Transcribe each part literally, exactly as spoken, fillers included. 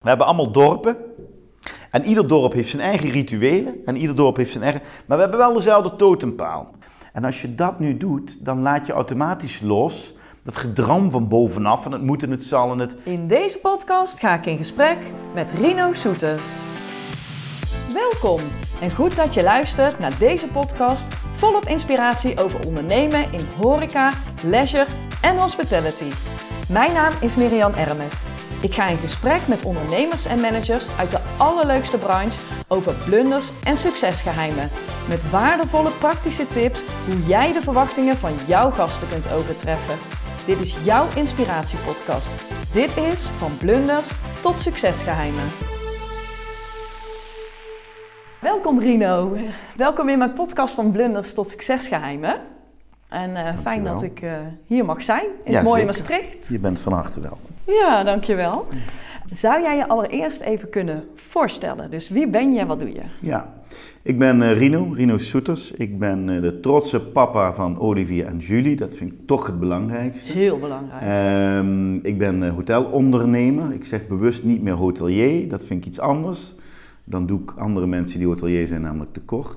We hebben allemaal dorpen. En ieder dorp heeft zijn eigen rituelen. En ieder dorp heeft zijn eigen... Maar we hebben wel dezelfde totempaal. En als je dat nu doet, dan laat je automatisch los... dat gedram van bovenaf en het moet en het zal en het... In deze podcast ga ik in gesprek met Rino Soeters. Welkom en goed dat je luistert naar deze podcast... volop inspiratie over ondernemen in horeca, leisure en hospitality. Mijn naam is Mirjam Ermes. Ik ga in gesprek met ondernemers en managers uit de allerleukste branche over blunders en succesgeheimen. Met waardevolle praktische tips hoe jij de verwachtingen van jouw gasten kunt overtreffen. Dit is jouw inspiratiepodcast. Dit is Van Blunders tot Succesgeheimen. Welkom Rino. Welkom in mijn podcast Van Blunders tot Succesgeheimen. En uh, fijn dat ik uh, hier mag zijn, in ja, het mooie zeker. Maastricht. Je bent van harte welkom. Ja, dankjewel. Zou jij je allereerst even kunnen voorstellen? Dus wie ben je en wat doe je? Ja, ik ben uh, Rino, Rino Soeters. Ik ben uh, de trotse papa van Olivier en Julie. Dat vind ik toch het belangrijkste. Heel belangrijk. Um, ik ben uh, hotelondernemer. Ik zeg bewust niet meer hotelier. Dat vind ik iets anders. Dan doe ik andere mensen die hotelier zijn namelijk tekort.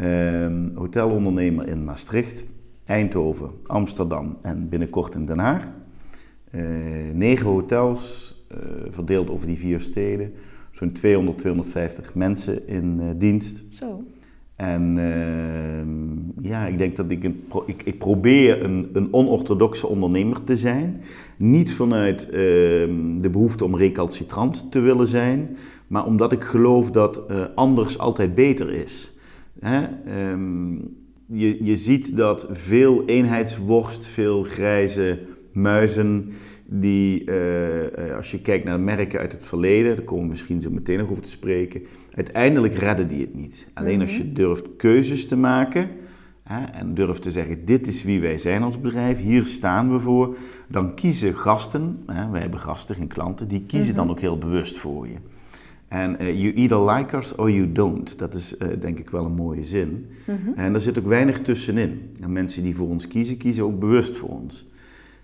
Um, hotelondernemer in Maastricht. Eindhoven, Amsterdam en binnenkort in Den Haag. Uh, negen hotels, uh, verdeeld over die vier steden. Zo'n tweehonderd, tweehonderdvijftig mensen in uh, dienst. Zo. En uh, ja, ik denk dat ik... Een pro- ik, ik probeer een, een onorthodoxe ondernemer te zijn. Niet vanuit uh, de behoefte om recalcitrant te willen zijn. Maar omdat ik geloof dat uh, anders altijd beter is. Hè? Um, Je, je ziet dat veel eenheidsworst, veel grijze muizen, die uh, als je kijkt naar merken uit het verleden, daar komen we misschien zo meteen nog over te spreken, uiteindelijk redden die het niet. Alleen mm-hmm. als je durft keuzes te maken hè, en durft te zeggen, dit is wie wij zijn als bedrijf, hier staan we voor, dan kiezen gasten, hè, wij hebben gasten, geen klanten, die kiezen mm-hmm. dan ook heel bewust voor je. En uh, you either like us or you don't. Dat is uh, denk ik wel een mooie zin. Mm-hmm. En daar zit ook weinig tussenin. En mensen die voor ons kiezen, kiezen ook bewust voor ons.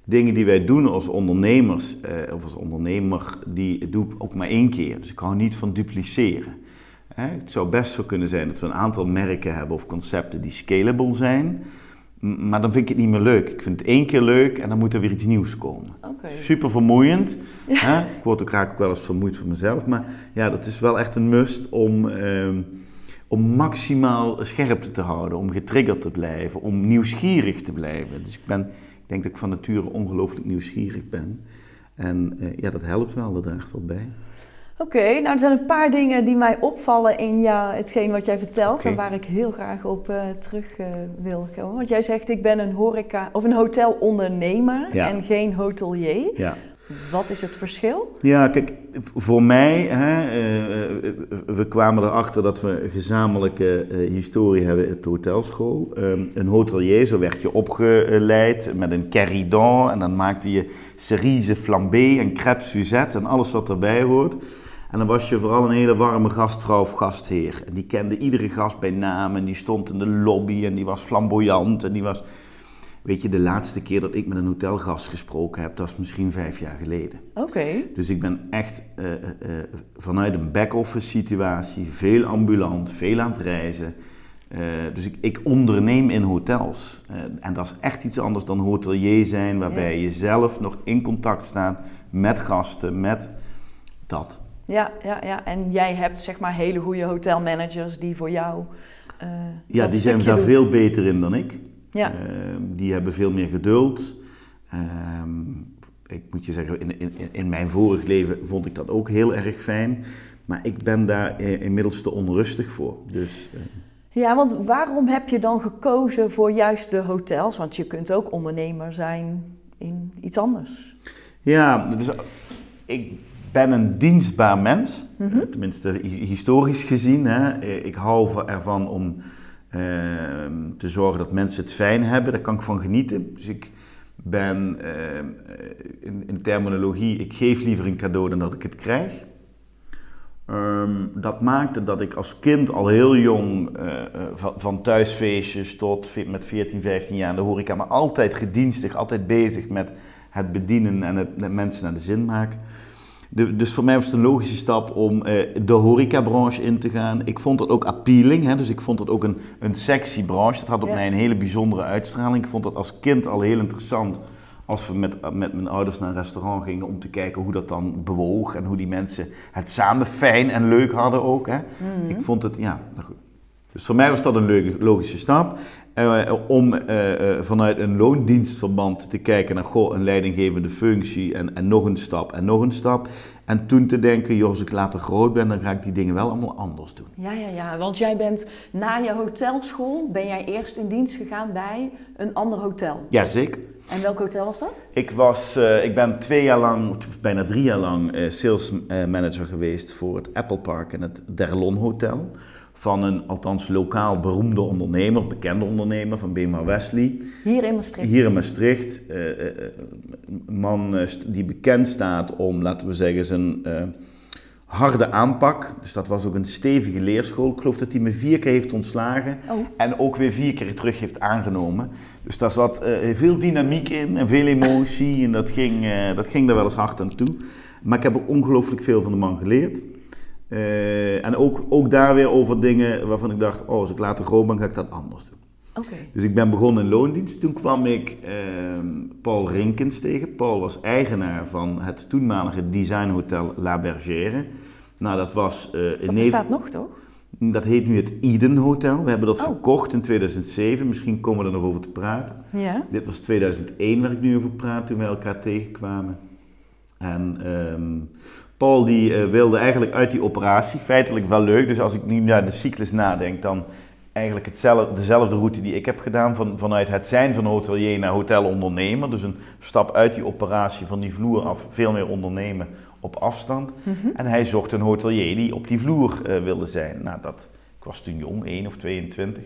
Dingen die wij doen als ondernemers, uh, of als ondernemer, die doe ik ook maar één keer. Dus ik hou niet van dupliceren. Eh, het zou best zo kunnen zijn dat we een aantal merken hebben of concepten die scalable zijn. M- maar dan vind ik het niet meer leuk. Ik vind het één keer leuk en dan moet er weer iets nieuws komen. Okay. Super vermoeiend. Hè? Ik word ook raak ook wel eens vermoeid van mezelf. Maar ja, dat is wel echt een must om, um, om maximaal scherpte te houden. Om getriggerd te blijven. Om nieuwsgierig te blijven. Dus ik, ben, ik denk dat ik van nature ongelooflijk nieuwsgierig ben. En uh, ja, dat helpt wel. Dat draagt wel bij. Oké, okay, nou er zijn een paar dingen die mij opvallen in jou, hetgeen wat jij vertelt okay. en waar ik heel graag op uh, terug uh, wil komen. Want jij zegt ik ben een horeca of een hotelondernemer ja. en geen hotelier. Ja. Wat is het verschil? Ja, kijk, voor mij, hè, uh, we kwamen erachter dat we een gezamenlijke uh, historie hebben op de hotelschool. Um, een hotelier, zo werd je opgeleid met een carridon en dan maakte je cerise flambé en crêpe Suzette en alles wat erbij hoort. En dan was je vooral een hele warme gastvrouw of gastheer. En die kende iedere gast bij naam en die stond in de lobby en die was flamboyant en die was... Weet je, de laatste keer dat ik met een hotelgast gesproken heb, dat is misschien vijf jaar geleden. Oké. Okay. Dus ik ben echt uh, uh, vanuit een back-office situatie, veel ambulant, veel aan het reizen. Uh, dus ik, ik onderneem in hotels. Uh, en dat is echt iets anders dan hotelier zijn, waarbij ja. je zelf nog in contact staat met gasten, met dat. Ja, ja, ja. En jij hebt zeg maar hele goede hotelmanagers die voor jou... Uh, ja, die zijn daar doen. Veel beter in dan ik. Ja. Uh, die hebben veel meer geduld. Uh, ik moet je zeggen, in, in, in mijn vorig leven vond ik dat ook heel erg fijn. Maar ik ben daar inmiddels te onrustig voor. Dus, uh... Ja, want waarom heb je dan gekozen voor juist de hotels? Want je kunt ook ondernemer zijn in iets anders. Ja, dus ik ben een dienstbaar mens. Mm-hmm. Tenminste, historisch gezien. Hè. Ik hou ervan om... Uh, te zorgen dat mensen het fijn hebben, daar kan ik van genieten. Dus ik ben, uh, in, in terminologie, ik geef liever een cadeau dan dat ik het krijg. Um, dat maakte dat ik als kind al heel jong, uh, van, van thuisfeestjes tot met veertien, vijftien jaar in de horeca, maar altijd gedienstig, altijd bezig met het bedienen en het, het mensen naar de zin maken. De, dus voor mij was het een logische stap om uh, de horecabranche in te gaan. Ik vond dat ook appealing, hè? Dus ik vond dat ook een, een sexy branche. Dat had op ja. mij een hele bijzondere uitstraling. Ik vond dat als kind al heel interessant als we met, met mijn ouders naar een restaurant gingen om te kijken hoe dat dan bewoog en hoe die mensen het samen fijn en leuk hadden ook. Hè? Mm-hmm. Ik vond het, ja, nou goed. Dus voor mij was dat een logische stap. Uh, om uh, uh, vanuit een loondienstverband te kijken naar goh, een leidinggevende functie en, en nog een stap en nog een stap. En toen te denken, joh, als ik later groot ben, dan ga ik die dingen wel allemaal anders doen. Ja, ja, ja. Want jij bent na je hotelschool, ben jij eerst in dienst gegaan bij een ander hotel. Ja, zeker. En welk hotel was dat? Ik, was, uh, ik ben twee jaar lang, bijna drie jaar lang, uh, sales manager geweest voor het Apple Park en het Derlon Hotel. Van een, althans lokaal beroemde ondernemer, bekende ondernemer van B M A Wesley. Hier in Maastricht? Hier in Maastricht. Uh, uh, een man uh, die bekend staat om, laten we zeggen, zijn uh, harde aanpak. Dus dat was ook een stevige leerschool. Ik geloof dat hij me vier keer heeft ontslagen. Oh. En ook weer vier keer terug heeft aangenomen. Dus daar zat uh, veel dynamiek in en veel emotie. En dat ging, uh, dat ging er wel eens hard aan toe. Maar ik heb ook ongelooflijk veel van de man geleerd. Uh, en ook, ook daar weer over dingen waarvan ik dacht, oh, als ik later groot ben, ga ik dat anders doen. Okay. Dus ik ben begonnen in loondienst. Toen kwam ik uh, Paul Rinkens tegen. Paul was eigenaar van het toenmalige designhotel La Bergère. Nou, dat was... Uh, in dat bestaat Nederland... nog, toch? Dat heet nu het Eden Hotel. We hebben dat oh. verkocht in tweeduizend zeven. Misschien komen we er nog over te praten. Yeah. Dit was tweeduizend één waar ik nu over praat, toen wij elkaar tegenkwamen. En... Um, Paul die uh, wilde eigenlijk uit die operatie, feitelijk wel leuk, dus als ik nu naar de cyclus nadenk, dan eigenlijk hetzelfde, dezelfde route die ik heb gedaan, van, vanuit het zijn van hotelier naar hotelondernemer, dus een stap uit die operatie van die vloer af, veel meer ondernemen op afstand. Mm-hmm. En hij zocht een hotelier die op die vloer uh, wilde zijn. Nou, dat, ik was toen jong, één of tweeëntwintig.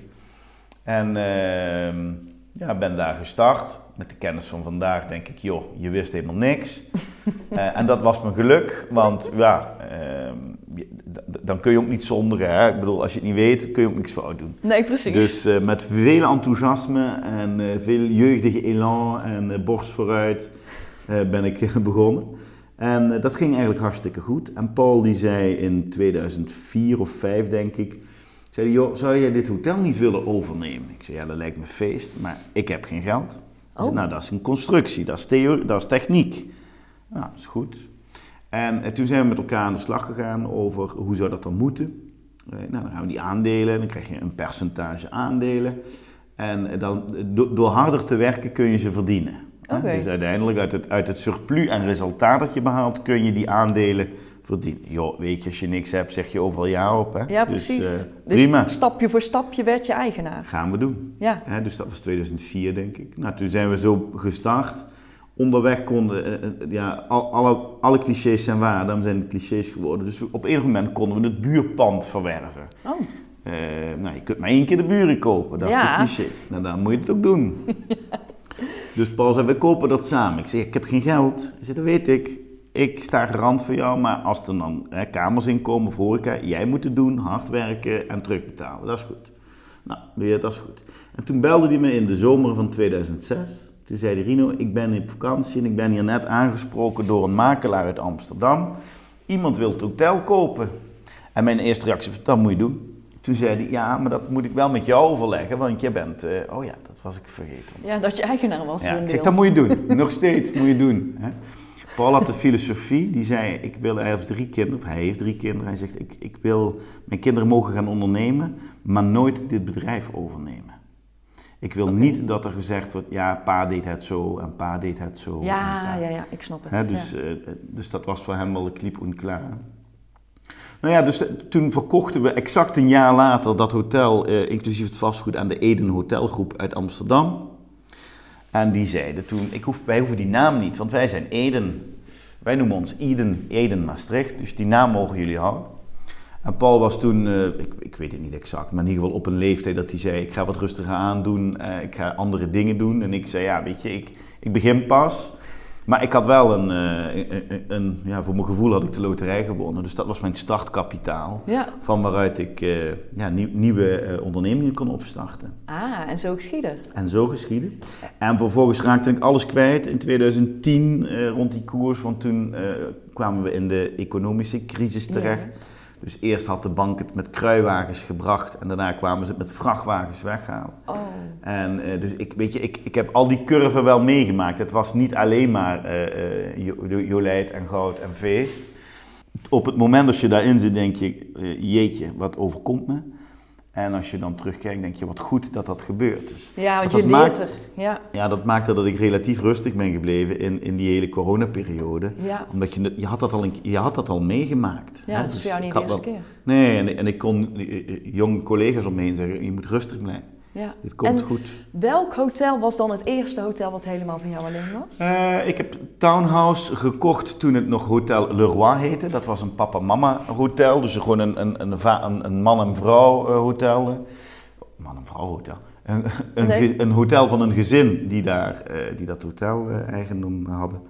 En uh, ja, ben daar gestart. Met de kennis van vandaag denk ik, joh, je wist helemaal niks. uh, en dat was mijn geluk, want ja, uh, d- dan kun je ook niet zondigen. Hè? Ik bedoel, als je het niet weet, kun je ook niks fout doen. Nee, precies. Dus uh, met veel enthousiasme en uh, veel jeugdige elan en uh, borst vooruit uh, ben ik begonnen. En uh, dat ging eigenlijk hartstikke goed. En Paul die zei in tweeduizend vier of vijf denk ik, zei, joh, zou jij dit hotel niet willen overnemen? Ik zei, ja, dat lijkt me feest, maar ik heb geen geld. Oh. Nou, dat is een constructie, dat is, theorie, dat is techniek. Nou, dat is goed. En, en toen zijn we met elkaar aan de slag gegaan over hoe zou dat dan moeten. Eh, nou, dan gaan we die aandelen, dan krijg je een percentage aandelen. En dan, do, door harder te werken kun je ze verdienen. Okay. Dus uiteindelijk uit het, uit het surplus en resultaat dat je behaalt, kun je die aandelen verdienen. Joh, weet je, als je niks hebt, zeg je overal ja op. Hè? Ja, precies. Dus, uh, prima. Dus stapje voor stapje werd je eigenaar. Gaan we doen. Ja. Hè, dus dat was tweeduizend vier, denk ik. Nou, toen zijn we zo gestart. Onderweg konden, uh, ja, al, alle, alle clichés zijn waar, daarom zijn het clichés geworden. Dus op een moment konden we het buurpand verwerven. Oh. Uh, nou, je kunt maar één keer de buren kopen, dat ja. is het cliché. Nou, dan moet je het ook doen. Ja. Dus Paul zei, we kopen dat samen. Ik zei, ik heb geen geld. Hij zei, dat weet ik. Ik sta garant voor jou, maar als er dan hè, kamers in komen of horeca, jij moet het doen, hard werken en terugbetalen. Dat is goed. Nou, weer, dat is goed. En toen belde hij me in de zomer van tweeduizend zes. Toen zei hij, Rino, ik ben op vakantie en ik ben hier net aangesproken door een makelaar uit Amsterdam. Iemand wil het hotel kopen. En mijn eerste reactie was, dat moet je doen. Toen zei hij, ja, maar dat moet ik wel met jou overleggen, want jij bent... Uh, oh ja, dat was ik vergeten. Ja, dat je eigenaar was. Ja, ik zeg, dat moet je doen. Nog steeds moet je doen. Hè? Paul had de filosofie, die zei, ik wil, hij heeft drie kinderen, of hij heeft drie kinderen, hij zegt, ik, ik wil, mijn kinderen mogen gaan ondernemen, maar nooit dit bedrijf overnemen. Ik wil okay. niet dat er gezegd wordt, ja, pa deed het zo en pa deed het zo. Ja, ja, ja, ik snap het. He, dus, ja. uh, dus dat was voor hem wel kliep en klaar. Nou ja, dus de, toen verkochten we exact een jaar later dat hotel, uh, inclusief het vastgoed, aan de Eden Hotelgroep uit Amsterdam. En die zeiden toen, ik hoef, wij hoeven die naam niet, want wij zijn Eden. Wij noemen ons Eden, Eden Maastricht, dus die naam mogen jullie houden. En Paul was toen, uh, ik, ik weet het niet exact, maar in ieder geval op een leeftijd dat hij zei, ik ga wat rustiger aandoen, uh, ik ga andere dingen doen. En ik zei, ja, weet je, ik, ik begin pas. Maar ik had wel een, een, een, een... Ja, voor mijn gevoel had ik de loterij gewonnen. Dus dat was mijn startkapitaal. Ja. Van waaruit ik uh, ja, nieuw, nieuwe uh, ondernemingen kon opstarten. Ah, en zo geschiedde. En zo geschiedde. En vervolgens raakte ik alles kwijt in twintig tien uh, rond die koers. Want toen uh, kwamen we in de economische crisis terecht. Ja. Dus eerst had de bank het met kruiwagens gebracht en daarna kwamen ze het met vrachtwagens weghalen. Oh. En uh, dus ik, weet je, ik, ik heb al die curven wel meegemaakt. Het was niet alleen maar uh, uh, jolijt en goud en feest. Op het moment als je daarin zit, denk je, uh, jeetje, wat overkomt me? En als je dan terugkijkt, denk je, wat goed dat dat gebeurt is. Dus, ja, want je leert er. Ja. ja, dat maakte dat ik relatief rustig ben gebleven in, in die hele coronaperiode. Ja. Omdat je, je, had dat al een, je had dat al meegemaakt. Ja, hè? Dat is dus voor jou niet de eerste keer. Nee, en, en ik kon jonge collega's om me heen zeggen, je moet rustig blijven. Ja. Dit komt en goed. Welk hotel was dan het eerste hotel wat helemaal van jou alleen was? Uh, ik heb Townhouse gekocht toen het nog Hotel Leroy heette. Dat was een papa-mama hotel. Dus gewoon een, een, een, een, een man- en vrouw hotel. Man- en vrouw hotel. Een, een, nee. een hotel van een gezin die, daar, uh, die dat hotel uh, eigendom hadden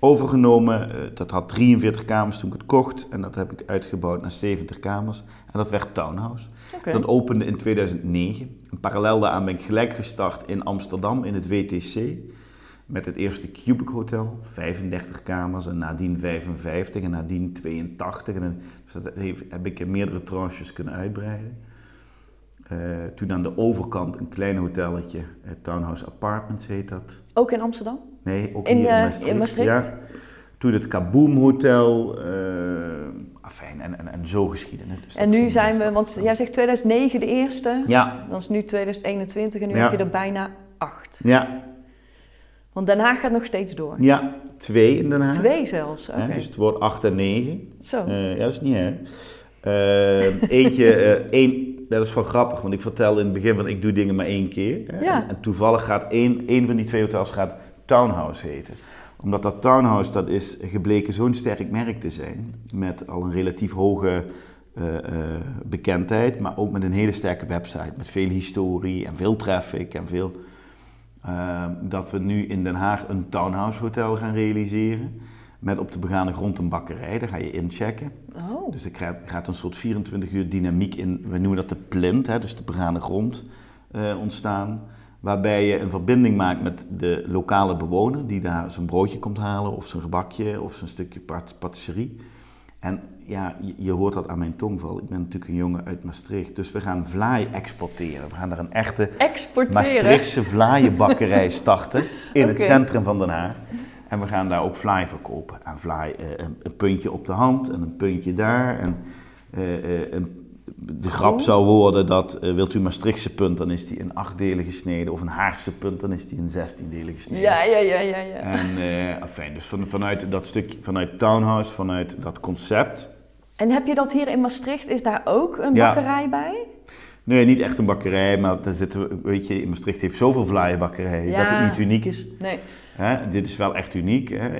overgenomen. Uh, dat had drieënveertig kamers toen ik het kocht. En dat heb ik uitgebouwd naar zeventig kamers. En dat werd Townhouse. Okay. Dat opende in tweeduizend negen. En parallel daaraan ben ik gelijk gestart in Amsterdam in het W T C. Met het eerste Cubic Hotel, vijfendertig kamers en nadien vijfenvijftig en nadien tweeëntachtig. En dus dat heb ik in meerdere tranches kunnen uitbreiden. Uh, toen aan de overkant een klein hotelletje, uh, Townhouse Apartments heet dat. Ook in Amsterdam? Nee, ook in, hier in Maastricht. In Maastricht? Ja. Toen het Kaboom Hotel, uh, afijn, en, en, en zo geschieden. Dus en nu zijn we, want jij zegt tweeduizend negen de eerste, ja. Dan is het nu tweeduizend eenentwintig en nu ja. heb je er bijna acht. Ja. Want Den Haag gaat nog steeds door. Ja, twee in Den Haag. Twee zelfs, oké. Okay. Ja, dus het wordt acht en negen. Zo. Uh, ja, dat is niet hè. Uh, eentje, uh, één... Dat is wel grappig, want ik vertelde in het begin van ik doe dingen maar één keer. Hè? Ja. En, en toevallig gaat één, één van die twee hotels gaat Townhouse heten. Omdat dat Townhouse, dat is gebleken zo'n sterk merk te zijn. Met al een relatief hoge uh, uh, bekendheid, maar ook met een hele sterke website. Met veel historie en veel traffic en veel... Uh, dat we nu in Den Haag een Townhouse hotel gaan realiseren. Met op de begane grond een bakkerij, daar ga je inchecken. Oh. Dus er gaat een soort vierentwintig uur dynamiek in, we noemen dat de plint, hè, dus de begane grond uh, ontstaan. Waarbij je een verbinding maakt met de lokale bewoner die daar zijn broodje komt halen of zijn gebakje of zijn stukje patisserie. En ja, je hoort dat aan mijn tongval. Ik ben natuurlijk een jongen uit Maastricht. Dus we gaan vlaai exporteren. We gaan daar een echte exporteren. Maastrichtse vlaaienbakkerij starten in okay. het centrum van Den Haag. En we gaan daar ook vlaai verkopen. En vlaai, uh, een, een puntje op de hand en een puntje daar. En, uh, uh, een, de grap zou worden dat, uh, wilt u Maastrichtse punt, dan is die in acht delen gesneden. Of een Haagse punt, dan is die in zestien delen gesneden. Ja, ja, ja, ja. ja. En uh, afijn, dus van, vanuit dat stukje, vanuit Townhouse, vanuit dat concept. En heb je dat hier in Maastricht, is daar ook een bakkerij ja. bij? Nee, niet echt een bakkerij, maar daar zitten we, weet je, in Maastricht heeft zoveel vlaaienbakkerijen ja. dat het niet uniek is. Nee. He, dit is wel echt uniek. He.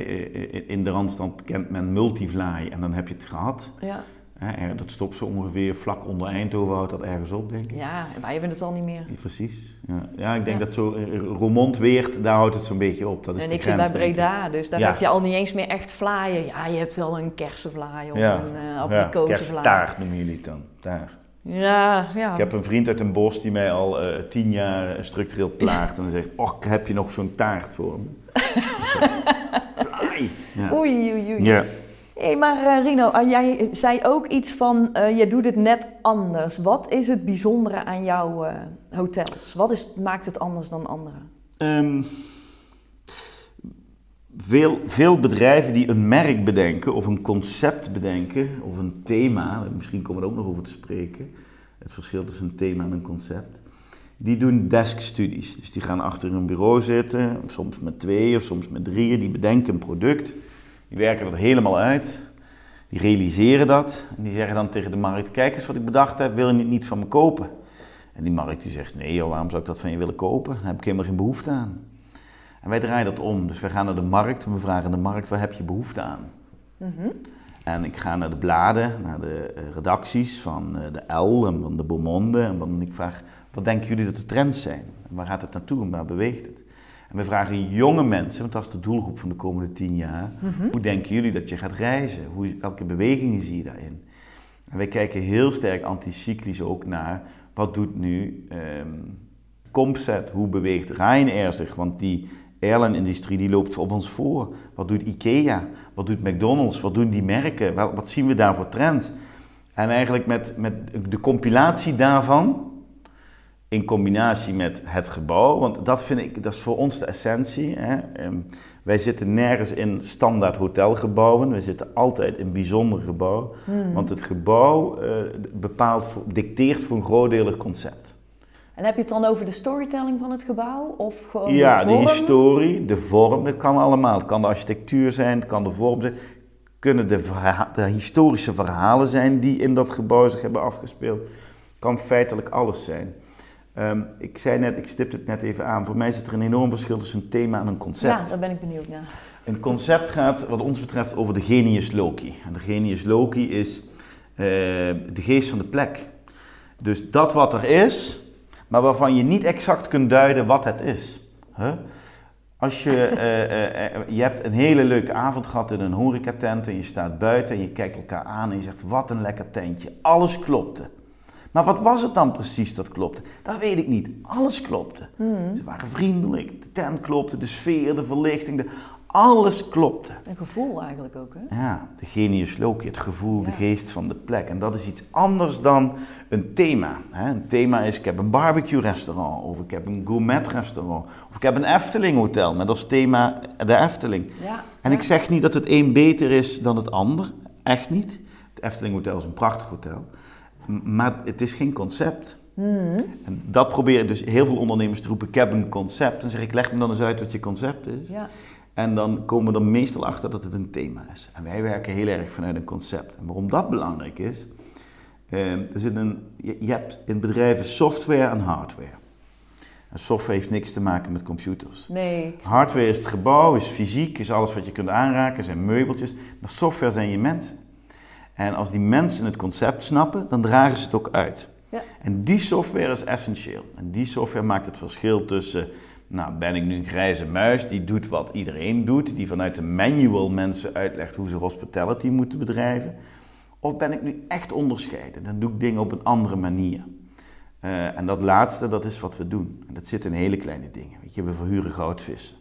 In de Randstad kent men multivlaai en dan heb je het gehad. Ja. He, dat stopt zo ongeveer vlak onder Eindhoven, houdt dat ergens op, denk ik. Ja, maar je bent het al niet meer. Ja, precies. Ja, ja ik denk ja. dat zo Roermond, Weert, daar houdt het zo'n beetje op. Dat is en de ik grens, zit bij Breda, dus daar ja. heb je al niet eens meer echt vlaaien. Ja, je hebt wel een kersenvlaai of ja. een uh, aprikozenvlaai. Ja, taart noemen jullie het dan. Taart. Ja, ja. Ik heb een vriend uit een bos die mij al uh, tien jaar structureel plaagt en dan zegt, och, heb je nog zo'n taart voor me? ja. Oei, oei, oei. Ja. Hey, maar uh, Rino, uh, jij zei ook iets van, uh, jij doet het net anders. Wat is het bijzondere aan jouw uh, hotels? Wat is, maakt het anders dan anderen? Um, veel, veel bedrijven die een merk bedenken of een concept bedenken of een thema, misschien komen we er ook nog over te spreken, het verschil tussen een thema en een concept. Die doen deskstudies, dus die gaan achter hun bureau zitten, soms met twee of soms met drieën. Die bedenken een product, die werken dat helemaal uit, die realiseren dat en die zeggen dan tegen de markt, kijk eens wat ik bedacht heb, wil je het niet van me kopen? En die markt die zegt, nee joh, waarom zou ik dat van je willen kopen? Daar heb ik helemaal geen behoefte aan. En wij draaien dat om, dus wij gaan naar de markt en we vragen de markt, waar heb je behoefte aan? Mm-hmm. En ik ga naar de bladen, naar de redacties van de El en van de Beaumonde en ik vraag, wat denken jullie dat de trends zijn? En waar gaat het naartoe en waar beweegt het? En we vragen jonge mensen, want dat is de doelgroep van de komende tien jaar, mm-hmm. hoe denken jullie dat je gaat reizen? Hoe, welke bewegingen zie je daarin? En wij kijken heel sterk anticyclisch ook naar, wat doet nu um, Comset, hoe beweegt Ryanair zich? Want die airline-industrie die loopt op ons voor. Wat doet Ikea? Wat doet McDonald's? Wat doen die merken? Wat, wat zien we daar voor trends? En eigenlijk met, met de compilatie daarvan, in combinatie met het gebouw, want dat vind ik, dat is voor ons de essentie. Hè? Wij zitten nergens in standaard hotelgebouwen, we zitten altijd in bijzonder gebouw. Hmm. Want het gebouw uh, bepaalt, dicteert voor een groot deel het concept. En heb je het dan over de storytelling van het gebouw? Of gewoon ja, de, de historie, de vorm, dat kan allemaal. Het kan de architectuur zijn, het kan de vorm zijn. Kunnen de, verha- de historische verhalen zijn die in dat gebouw zich hebben afgespeeld. Kan feitelijk alles zijn. Um, ik zei net, ik stipte het net even aan. Voor mij zit er een enorm verschil tussen een thema en een concept. Ja, daar ben ik benieuwd naar. Een concept gaat wat ons betreft over de genius loci. En de genius loci is uh, de geest van de plek. Dus dat wat er is, maar waarvan je niet exact kunt duiden wat het is. Huh? Als je, uh, uh, je hebt een hele leuke avond gehad in een horecatent en je staat buiten en je kijkt elkaar aan en je zegt, wat een lekker tentje. Alles klopte. Maar wat was het dan precies dat klopte? Dat weet ik niet. Alles klopte. Mm. Ze waren vriendelijk, de tent klopte, de sfeer, de verlichting, de... alles klopte. Een gevoel eigenlijk ook, hè? Ja, de genius loci, het gevoel, ja. De geest van de plek. En dat is iets anders dan een thema. Een thema is, ik heb een barbecue restaurant, of ik heb een gourmet restaurant, of ik heb een Efteling hotel, met als thema de Efteling. Ja, en ja. Ik zeg niet dat het een beter is dan het ander, echt niet. Het Efteling hotel is een prachtig hotel. Maar het is geen concept. Mm. En dat proberen dus heel veel ondernemers te roepen, ik heb een concept. Dan zeg ik, leg me dan eens uit wat je concept is. Ja. En dan komen we er meestal achter dat het een thema is. En wij werken heel erg vanuit een concept. En waarom dat belangrijk is, er zit een, je hebt in bedrijven software en hardware. En software heeft niks te maken met computers. Nee. Hardware is het gebouw, is fysiek, is alles wat je kunt aanraken, zijn meubeltjes. Maar software zijn je mensen. En als die mensen het concept snappen, dan dragen ze het ook uit. Ja. En die software is essentieel. En die software maakt het verschil tussen... Nou, ben ik nu een grijze muis die doet wat iedereen doet, die vanuit de manual mensen uitlegt hoe ze hospitality moeten bedrijven? Of ben ik nu echt onderscheiden? Dan doe ik dingen op een andere manier. Uh, en dat laatste, dat is wat we doen. En dat zit in hele kleine dingen. Weet je, we verhuren goudvissen.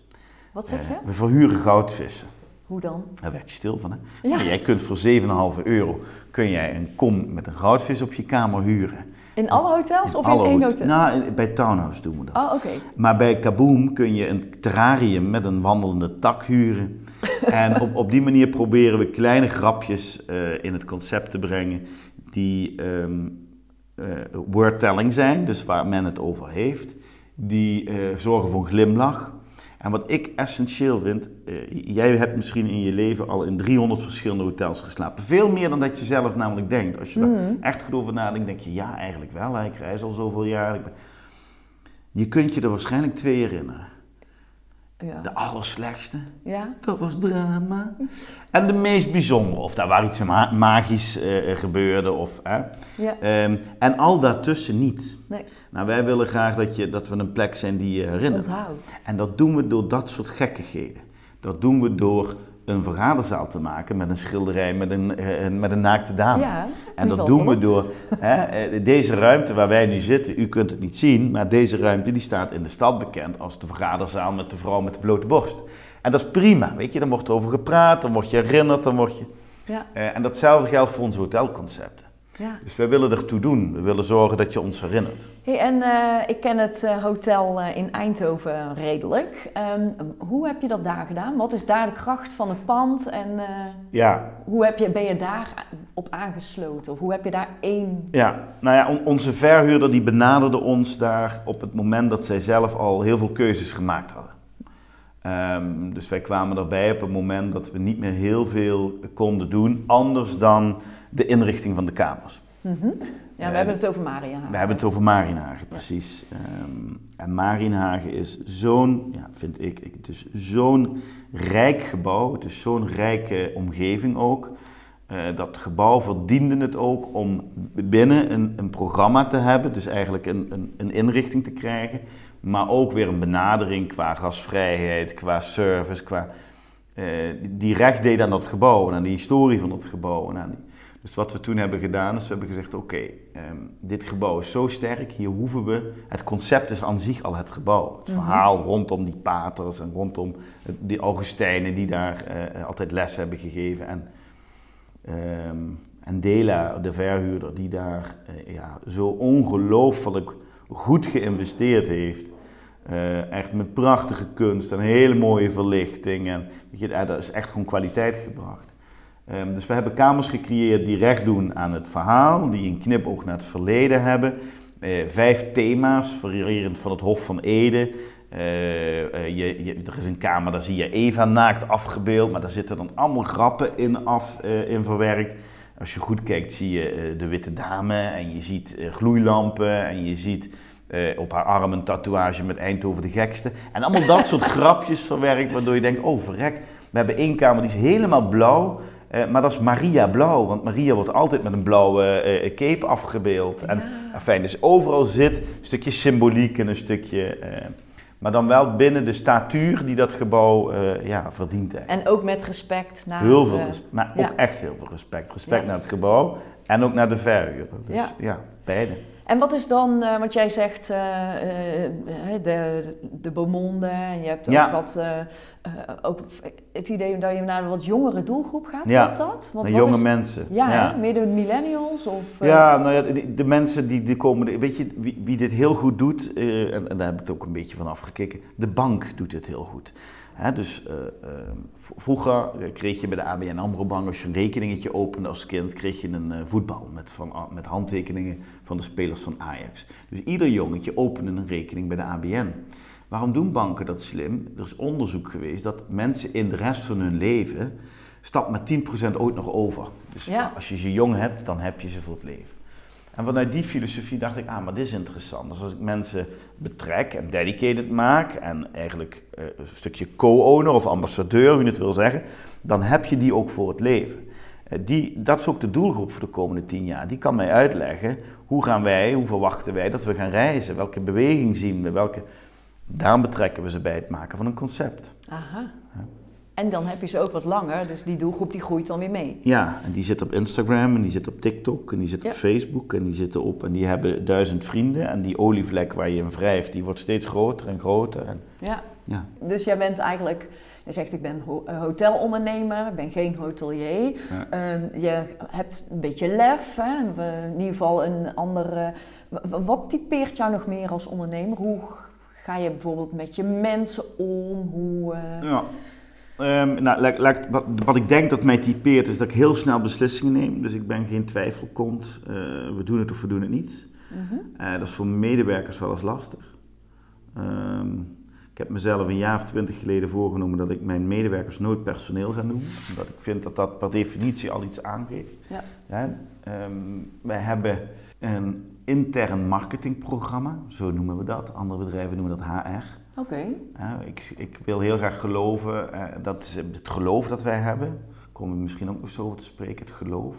Wat zeg je? Uh, we verhuren goudvissen. Hoe dan? Daar werd je stil van, hè? Ja. Jij kunt voor zeven komma vijf euro kun jij een kom met een goudvis op je kamer huren. In alle hotels in of alle in één hotel? Nou, bij Townhouse doen we dat. Oh, okay. Maar bij Kaboom kun je een terrarium met een wandelende tak huren. En op, op die manier proberen we kleine grapjes uh, in het concept te brengen die um, uh, wordtelling zijn, dus waar men het over heeft. Die uh, zorgen voor een glimlach. En wat ik essentieel vind, uh, jij hebt misschien in je leven al in driehonderd verschillende hotels geslapen. Veel meer dan dat je zelf namelijk denkt. Als je mm. er echt goed over nadenkt, denk je, ja, eigenlijk wel. Hè? Ik reis al zoveel jaar. Ben... Je kunt je er waarschijnlijk twee herinneren. Ja. De allerslechtste, ja. Dat was drama. En de meest bijzondere, of daar waar iets ma- magisch uh, gebeurde. Of, uh, ja. um, en al daartussen niet. Nee. Nou, wij willen graag dat, je, dat we een plek zijn die je herinnert. Onthoud. En dat doen we door dat soort gekkigheden. Dat doen we door een vergaderzaal te maken met een schilderij, met een, uh, met een naakte dame. Ja, en dat doen we door uh, deze ruimte waar wij nu zitten, u kunt het niet zien, maar deze ruimte die staat in de stad bekend als de vergaderzaal met de vrouw met de blote borst. En dat is prima, weet je, dan wordt er over gepraat, dan word je herinnerd, dan word je... Ja. Uh, en datzelfde geldt voor onze hotelconcepten. Ja. Dus wij willen ertoe doen. We willen zorgen dat je ons herinnert. Hey, en uh, ik ken het uh, hotel uh, in Eindhoven redelijk. Um, hoe heb je dat daar gedaan? Wat is daar de kracht van het pand? En uh, ja. hoe heb je, ben je daar op aangesloten? Of hoe heb je daar één... Ja, nou ja, on- onze verhuurder die benaderde ons daar op het moment dat zij zelf al heel veel keuzes gemaakt hadden. Um, dus wij kwamen daarbij op het moment dat we niet meer heel veel konden doen, anders dan de inrichting van de kamers. Mm-hmm. Ja, we uh, hebben het over Marienhagen. We hebben het over Marienhagen, precies. Ja. Um, en Marienhagen is zo'n, ja, vind ik, het is zo'n rijk gebouw, het is zo'n rijke omgeving ook. Uh, dat gebouw verdiende het ook om binnen een, een programma te hebben, dus eigenlijk een, een, een inrichting te krijgen... Maar ook weer een benadering qua gastvrijheid, qua service, qua, eh, die recht deed aan dat gebouw en aan de historie van dat gebouw. En aan die... Dus wat we toen hebben gedaan is, we hebben gezegd, oké, okay, eh, dit gebouw is zo sterk, hier hoeven we... Het concept is aan zich al het gebouw. Het mm-hmm. verhaal rondom die paters en rondom die Augustijnen die daar eh, altijd les hebben gegeven. En, eh, en Dela, de verhuurder, die daar eh, ja, zo ongelooflijk goed geïnvesteerd heeft... Uh, echt met prachtige kunst en hele mooie verlichting. En, weet je, daar is echt gewoon kwaliteit gebracht. Um, dus we hebben kamers gecreëerd die recht doen aan het verhaal. Die een knipoog naar het verleden hebben. Uh, vijf thema's, variërend van het Hof van Ede. Uh, uh, je, je, er is een kamer, daar zie je Eva naakt afgebeeld. Maar daar zitten dan allemaal grappen in, af, uh, in verwerkt. Als je goed kijkt zie je uh, de witte dame. En je ziet uh, gloeilampen. En je ziet... Uh, op haar arm een tatoeage met Eindhoven de gekste. En allemaal dat soort grapjes verwerkt, waardoor je denkt, oh verrek, we hebben één kamer die is helemaal blauw, uh, maar dat is Maria blauw, want Maria wordt altijd met een blauwe uh, cape afgebeeld. En ja. Afijn, dus overal zit een stukje symboliek en een stukje... Uh, maar dan wel binnen de statuur die dat gebouw uh, ja, verdient eigenlijk. En ook met respect naar... Heel veel respect, maar ja. Ook echt heel veel respect. Respect ja. Naar het gebouw en ook naar de verhuurder. Dus ja, ja beide. En wat is dan, uh, want jij zegt, uh, uh, de, de Beaumonde, en je hebt ook ja. wat, uh, uh, ook het idee dat je naar een wat jongere doelgroep gaat, klopt ja. dat? Want naar jonge is, mensen. Ja, ja. meer de millennials of... Uh, ja, nou ja, de, de mensen die, die komen, weet je, wie, wie dit heel goed doet, uh, en, en daar heb ik het ook een beetje van afgekeken, de bank doet dit heel goed. Hè, dus uh, uh, vroeger kreeg je bij de A B N Amro bank, als je een rekeningetje opende als kind, kreeg je een uh, voetbal met, van, uh, met handtekeningen van de spelers van Ajax. Dus ieder jongetje opende een rekening bij de A B N. Waarom doen banken dat slim? Er is onderzoek geweest dat mensen in de rest van hun leven stapt met tien procent ooit nog over. Dus ja. als je ze jong hebt, dan heb je ze voor het leven. En vanuit die filosofie dacht ik, ah, maar dit is interessant. Dus als ik mensen betrek en dedicated maak en eigenlijk uh, een stukje co-owner of ambassadeur, hoe je het wil zeggen, dan heb je die ook voor het leven. Uh, die, dat is ook de doelgroep voor de komende tien jaar. Die kan mij uitleggen, hoe gaan wij, hoe verwachten wij dat we gaan reizen? Welke beweging zien we? Welke... Daarom betrekken we ze bij het maken van een concept. Aha. Ja. En dan heb je ze ook wat langer, dus die doelgroep die groeit dan weer mee. Ja, en die zit op Instagram en die zit op TikTok en die zit ja. op Facebook en die zitten op... En die hebben duizend vrienden en die olievlek waar je in wrijft, die wordt steeds groter en groter. En, ja. ja, dus jij bent eigenlijk... Je zegt, ik ben hotelondernemer, ik ben geen hotelier. Ja. Uh, je hebt een beetje lef, hè? In ieder geval een andere... Wat typeert jou nog meer als ondernemer? Hoe ga je bijvoorbeeld met je mensen om? Hoe... Uh... Ja. Um, nou, la, la, wat, wat ik denk dat mij typeert is dat ik heel snel beslissingen neem. Dus ik ben geen twijfelkont. Uh, we doen het of we doen het niet. Mm-hmm. Uh, dat is voor medewerkers wel eens lastig. Um, ik heb mezelf een jaar of twintig geleden voorgenomen dat ik mijn medewerkers nooit personeel ga noemen. Omdat ik vind dat dat per definitie al iets aangeeft. Ja. Ja, um, we hebben een intern marketingprogramma, zo noemen we dat. Andere bedrijven noemen dat H R. Oké. Okay. Ja, ik, ik wil heel graag geloven, uh, dat is het geloof dat wij hebben, daar komen we misschien ook nog zo over te spreken, het geloof,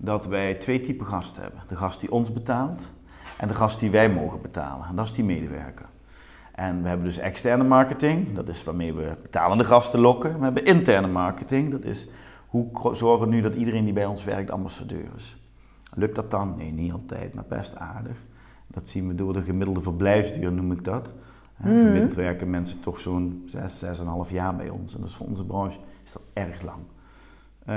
dat wij twee typen gasten hebben. De gast die ons betaalt en de gast die wij mogen betalen. En dat is die medewerker. En we hebben dus externe marketing, dat is waarmee we betalende gasten lokken. We hebben interne marketing, dat is hoe zorgen we nu dat iedereen die bij ons werkt ambassadeur is. Lukt dat dan? Nee, niet altijd, maar best aardig. Dat zien we door de gemiddelde verblijfsduur, noem ik dat. Mm. Gemiddeld werken mensen toch zo'n zes, zes en een half jaar bij ons. En dat is voor onze branche is dat erg lang.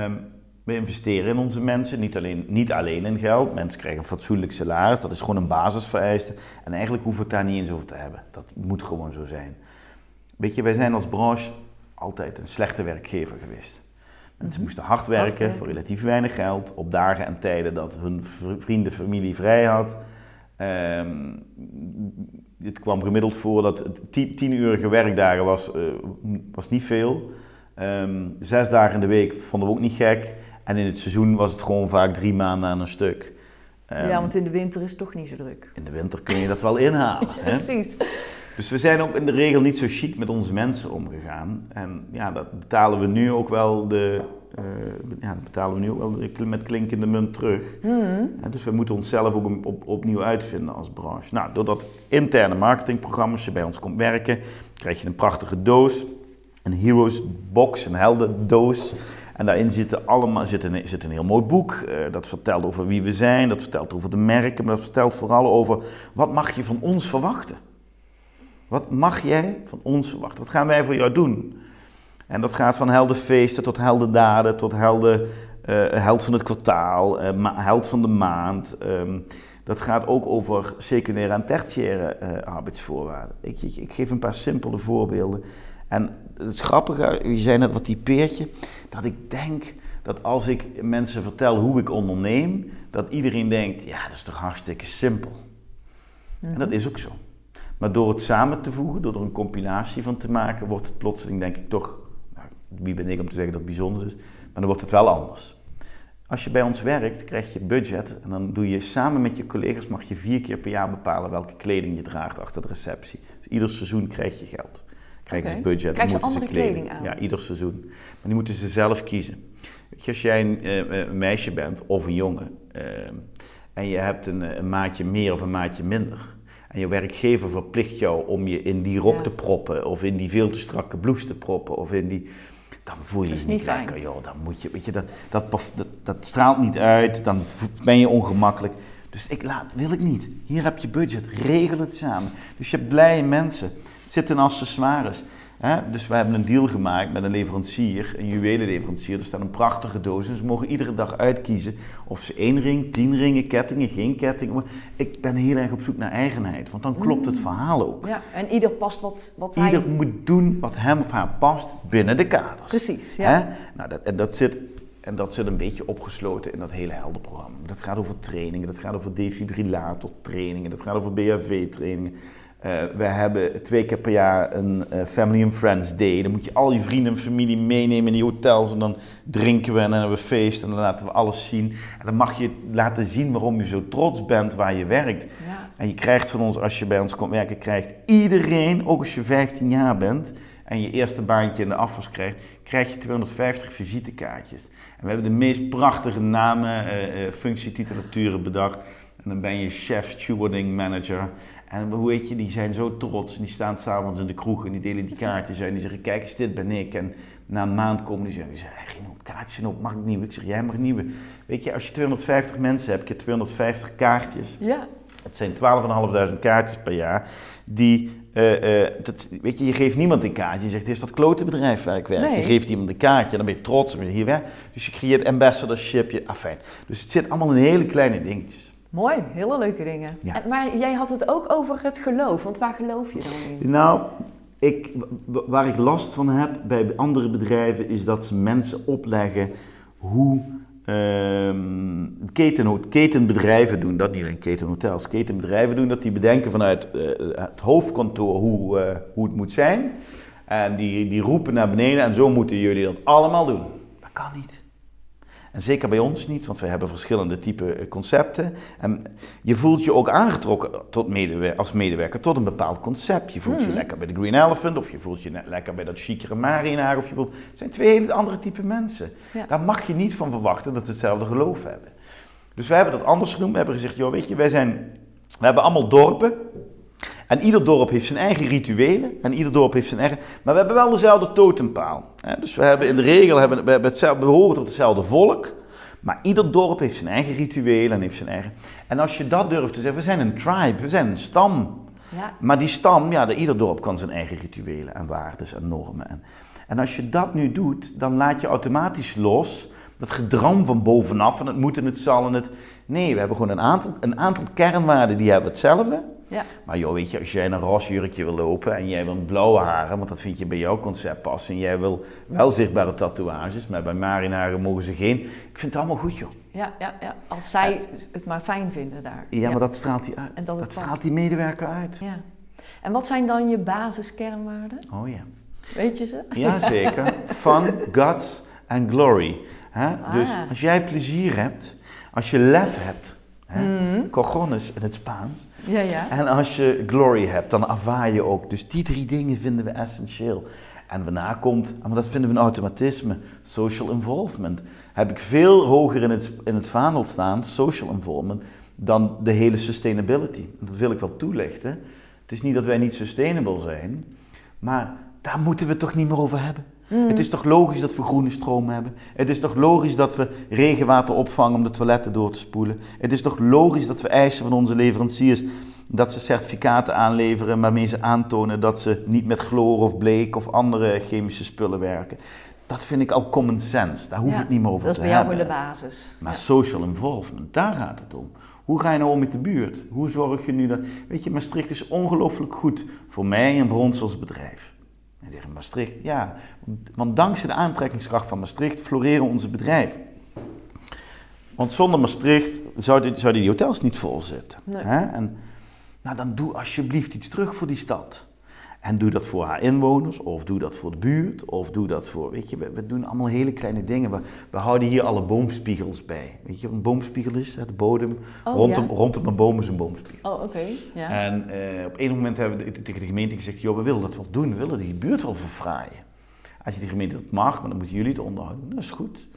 Um, we investeren in onze mensen, niet alleen, niet alleen in geld. Mensen krijgen een fatsoenlijk salaris, dat is gewoon een basisvereiste. En eigenlijk hoeven we het daar niet eens over te hebben. Dat moet gewoon zo zijn. Weet je, wij zijn als branche altijd een slechte werkgever geweest. Mensen mm-hmm. moesten hard werken hard voor relatief weinig geld. Op dagen en tijden dat hun vrienden, familie vrij had. Um, Het kwam gemiddeld voor dat tien-urige werkdagen was, uh, was niet veel. Um, zes dagen in de week vonden we ook niet gek. En in het seizoen was het gewoon vaak drie maanden aan een stuk. Um, ja, want in de winter is het toch niet zo druk. In de winter kun je dat wel inhalen. Ja, hè? Precies. Dus we zijn ook in de regel niet zo chic met onze mensen omgegaan. En ja, dat betalen we nu ook wel de uh, ja, dat betalen we nu wel met klinkende munt terug. Mm-hmm. Ja, dus we moeten onszelf ook op, op, opnieuw uitvinden als branche. Nou, doordat interne marketingprogramma's, je bij ons komt werken, krijg je een prachtige doos, een heroes box, een heldendoos. En daarin zitten allemaal, zit een, zit een heel mooi boek. Uh, dat vertelt over wie we zijn, dat vertelt over de merken, maar dat vertelt vooral over wat mag je van ons verwachten. Wat mag jij van ons verwachten? Wat gaan wij voor jou doen? En dat gaat van heldenfeesten tot heldendaden, tot helden, uh, held van het kwartaal, uh, ma- held van de maand. Um, dat gaat ook over secundaire en tertiaire uh, arbeidsvoorwaarden. Ik, ik, ik geef een paar simpele voorbeelden. En het grappige, je zei net wat typeertje, dat ik denk dat als ik mensen vertel hoe ik onderneem, dat iedereen denkt, ja, dat is toch hartstikke simpel. Mm-hmm. En dat is ook zo. Maar door het samen te voegen, door er een combinatie van te maken, wordt het plotseling denk ik toch, nou, wie ben ik om te zeggen dat het bijzonder is, maar dan wordt het wel anders. Als je bij ons werkt, krijg je budget en dan doe je samen met je collega's, mag je vier keer per jaar bepalen welke kleding je draagt achter de receptie. Dus ieder seizoen krijg je geld. Krijgen okay. ze budget, krijg je moeten andere ze kleding, kleding aan. Ja, ieder seizoen. Maar die moeten ze zelf kiezen. Weet je, als jij een, een meisje bent of een jongen uh, en je hebt een, een maatje meer of een maatje minder, en je werkgever verplicht jou om je in die rok ja. te proppen, of in die veel te strakke blouse te proppen, of in die... Dan voel je je niet, niet lekker, joh. Dan moet je, weet je, dat, dat, dat, dat straalt niet uit, dan ben je ongemakkelijk. Dus ik laat, wil ik niet. Hier heb je budget, regel het samen. Dus je hebt blije mensen. Het zit in accessoires. Hè? Dus we hebben een deal gemaakt met een leverancier, een juwelenleverancier. Er staat een prachtige doos en ze mogen iedere dag uitkiezen of ze één ring, tien ringen, kettingen, geen kettingen. Ik ben heel erg op zoek naar eigenheid, want dan klopt het verhaal ook. Ja, en ieder past wat, wat ieder hij... Ieder moet doen wat hem of haar past binnen de kaders. Precies, ja. Hè? Nou, dat, en dat zit... En dat zit een beetje opgesloten in dat hele heldenprogramma. Dat gaat over trainingen, dat gaat over defibrillatortrainingen, dat gaat over B H V-trainingen. Uh, we hebben twee keer per jaar een uh, Family and Friends Day. Dan moet je al je vrienden en familie meenemen in die hotels. En dan drinken we en dan hebben we feest en dan laten we alles zien. En dan mag je laten zien waarom je zo trots bent waar je werkt. Ja. En je krijgt van ons, als je bij ons komt werken, krijgt iedereen, ook als je vijftien jaar bent... en je eerste baantje in de afwas krijgt, krijg je tweehonderdvijftig visitekaartjes. En we hebben de meest prachtige namen, uh, functietitulaturen bedacht. En dan ben je chef, stewarding, manager. En hoe weet je, die zijn zo trots. En die staan s'avonds in de kroeg en die delen die kaartjes uit. En die zeggen, kijk eens, dit ben ik. En na een maand komen die zeggen, Rino, kaartjes zijn op, mag ik nieuwe? Ik zeg, jij mag nieuwe. Weet je, als je tweehonderdvijftig mensen hebt, heb je tweehonderdvijftig kaartjes. Ja. Het zijn twaalfduizend vijfhonderd kaartjes per jaar die... Uh, uh, dat, weet je, je geeft niemand een kaartje. Je zegt, dit is dat klote bedrijf waar ik werk. Nee. Je geeft iemand een kaartje, dan ben je trots, ben je hier weg. Dus je creëert ambassadorship, je, afijn. Dus het zit allemaal in hele kleine dingetjes. Mooi, hele leuke dingen. Ja. En, maar jij had het ook over het geloof, want waar geloof je dan in? Nou, ik, waar ik last van heb bij andere bedrijven is dat ze mensen opleggen hoe... Um, keten, ketenbedrijven doen, dat niet alleen ketenhotels, ketenbedrijven doen dat die bedenken vanuit uh, het hoofdkantoor hoe, uh, hoe het moet zijn. En die, die roepen naar beneden en zo moeten jullie dat allemaal doen. Dat kan niet. En zeker bij ons niet, want we hebben verschillende type concepten. En je voelt je ook aangetrokken tot medewer- als medewerker tot een bepaald concept. Je voelt mm. je lekker bij de Green Elephant of je voelt je lekker bij dat chicere Marinaar. Of je voelt... Het zijn twee hele andere type mensen. Ja. Daar mag je niet van verwachten dat ze hetzelfde geloof hebben. Dus wij hebben dat anders genoemd. We hebben gezegd, joh, weet je, wij zijn... We hebben allemaal dorpen. En ieder dorp heeft zijn eigen rituelen. En ieder dorp heeft zijn eigen... Maar we hebben wel dezelfde totempaal. Dus we hebben in de regel... Hebben, we, hebben hetzelfde, we horen tot hetzelfde volk. Maar ieder dorp heeft zijn eigen rituelen. En heeft zijn eigen... En als je dat durft te zeggen... We zijn een tribe. We zijn een stam. Ja. Maar die stam... Ja, de, ieder dorp kan zijn eigen rituelen. En waardes. En normen. En, en als je dat nu doet... Dan laat je automatisch los... Dat gedram van bovenaf. En het moet en het zal en het... Nee, we hebben gewoon een aantal, een aantal kernwaarden. Die hebben hetzelfde. Ja. Maar joh, weet je, als jij in een rasjurkje wil lopen en jij wil blauwe haren, want dat vind je bij jouw concept passen, en jij wil wel zichtbare tatoeages, maar bij Marinaren mogen ze geen. Ik vind het allemaal goed, joh. Ja, ja, ja. Als zij en, het maar fijn vinden daar. Ja, ja. Maar dat straalt die, uit. Dat dat straalt die medewerker uit. Ja. En wat zijn dan je basiskernwaarden? Oh ja. Weet je ze? Jazeker. Fun, guts en glory. Ah. Dus als jij plezier hebt, als je lef hebt, mm. cojones in het Spaans. Ja, ja. En als je glory hebt, dan ervaar je ook. Dus die drie dingen vinden we essentieel. En daarna komt, maar dat vinden we een automatisme, social involvement. Heb ik veel hoger in het, in het vaandel staan, social involvement, dan de hele sustainability. Dat wil ik wel toelichten. Het is niet dat wij niet sustainable zijn, maar daar moeten we het toch niet meer over hebben. Mm. Het is toch logisch dat we groene stroom hebben? Het is toch logisch dat we regenwater opvangen om de toiletten door te spoelen? Het is toch logisch dat we eisen van onze leveranciers dat ze certificaten aanleveren waarmee ze aantonen dat ze niet met chloor of bleek of andere chemische spullen werken? Dat vind ik al common sense, daar hoef ja, ik niet meer over te hebben. Dat is bij jou de basis. Maar ja. Social involvement, daar gaat het om. Hoe ga je nou om met de buurt? Hoe zorg je nu dat... Weet je, Maastricht is ongelooflijk goed voor mij en voor ons als bedrijf. En tegen Maastricht, ja, want dankzij de aantrekkingskracht van Maastricht floreren onze bedrijven. Want zonder Maastricht zouden, zouden die hotels niet vol zitten. Nee. Hè? En, nou, dan doe alsjeblieft iets terug voor die stad. En doe dat voor haar inwoners, of doe dat voor de buurt, of doe dat voor... Weet je, we, we doen allemaal hele kleine dingen. We, we houden hier alle boomspiegels bij. Weet je wat een boomspiegel is? De bodem. Oh, rondom, ja. rondom een boom is een boomspiegel. Oh, oké. Okay. Ja. En eh, op een moment hebben we tegen de gemeente gezegd... joh, we willen dat wel doen, we willen die buurt wel verfraaien. Als je de gemeente dat mag, maar dan moeten jullie het onderhouden. Dat is goed.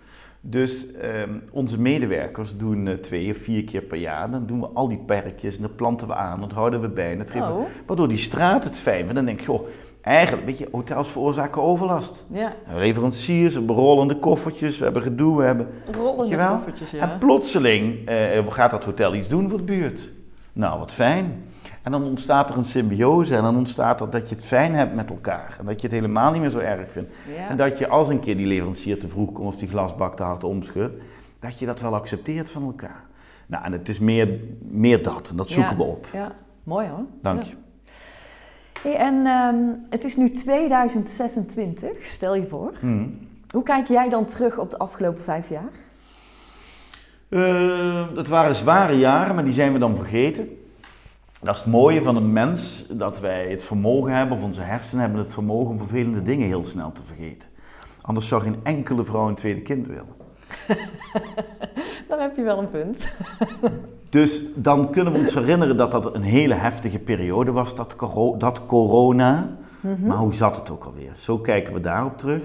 Dus eh, onze medewerkers doen eh, twee of vier keer per jaar. Dan doen we al die perkjes en dat planten we aan, dat houden we bij. Dat geven oh. we, waardoor die straat het fijn vindt. Dan denk je, joh, eigenlijk, weet je, hotels veroorzaken overlast. Ja. Leveranciers, rollende koffertjes, we hebben gedoe, we hebben... Rollende koffertjes, ja. En plotseling eh, gaat dat hotel iets doen voor de buurt. Nou, wat fijn. En dan ontstaat er een symbiose en dan ontstaat er dat je het fijn hebt met elkaar. En dat je het helemaal niet meer zo erg vindt. Ja. En dat je als een keer die leverancier te vroeg komt of die glasbak te hard omschudt, dat je dat wel accepteert van elkaar. Nou, en het is meer, meer dat. En dat zoeken ja. we op. Ja, mooi hoor. Dank je. Ja. Hey, en um, het is nu tweeduizend zesentwintig, stel je voor. Hmm. Hoe kijk jij dan terug op de afgelopen vijf jaar? Uh, dat waren zware jaren, maar die zijn we dan vergeten. Dat is het mooie van een mens, dat wij het vermogen hebben, of onze hersenen hebben het vermogen om vervelende dingen heel snel te vergeten. Anders zou geen enkele vrouw een tweede kind willen. Dan heb je wel een punt. Dus dan kunnen we ons herinneren dat dat een hele heftige periode was, dat, coro- dat corona. Mm-hmm. Maar hoe zat het ook alweer? Zo kijken we daarop terug.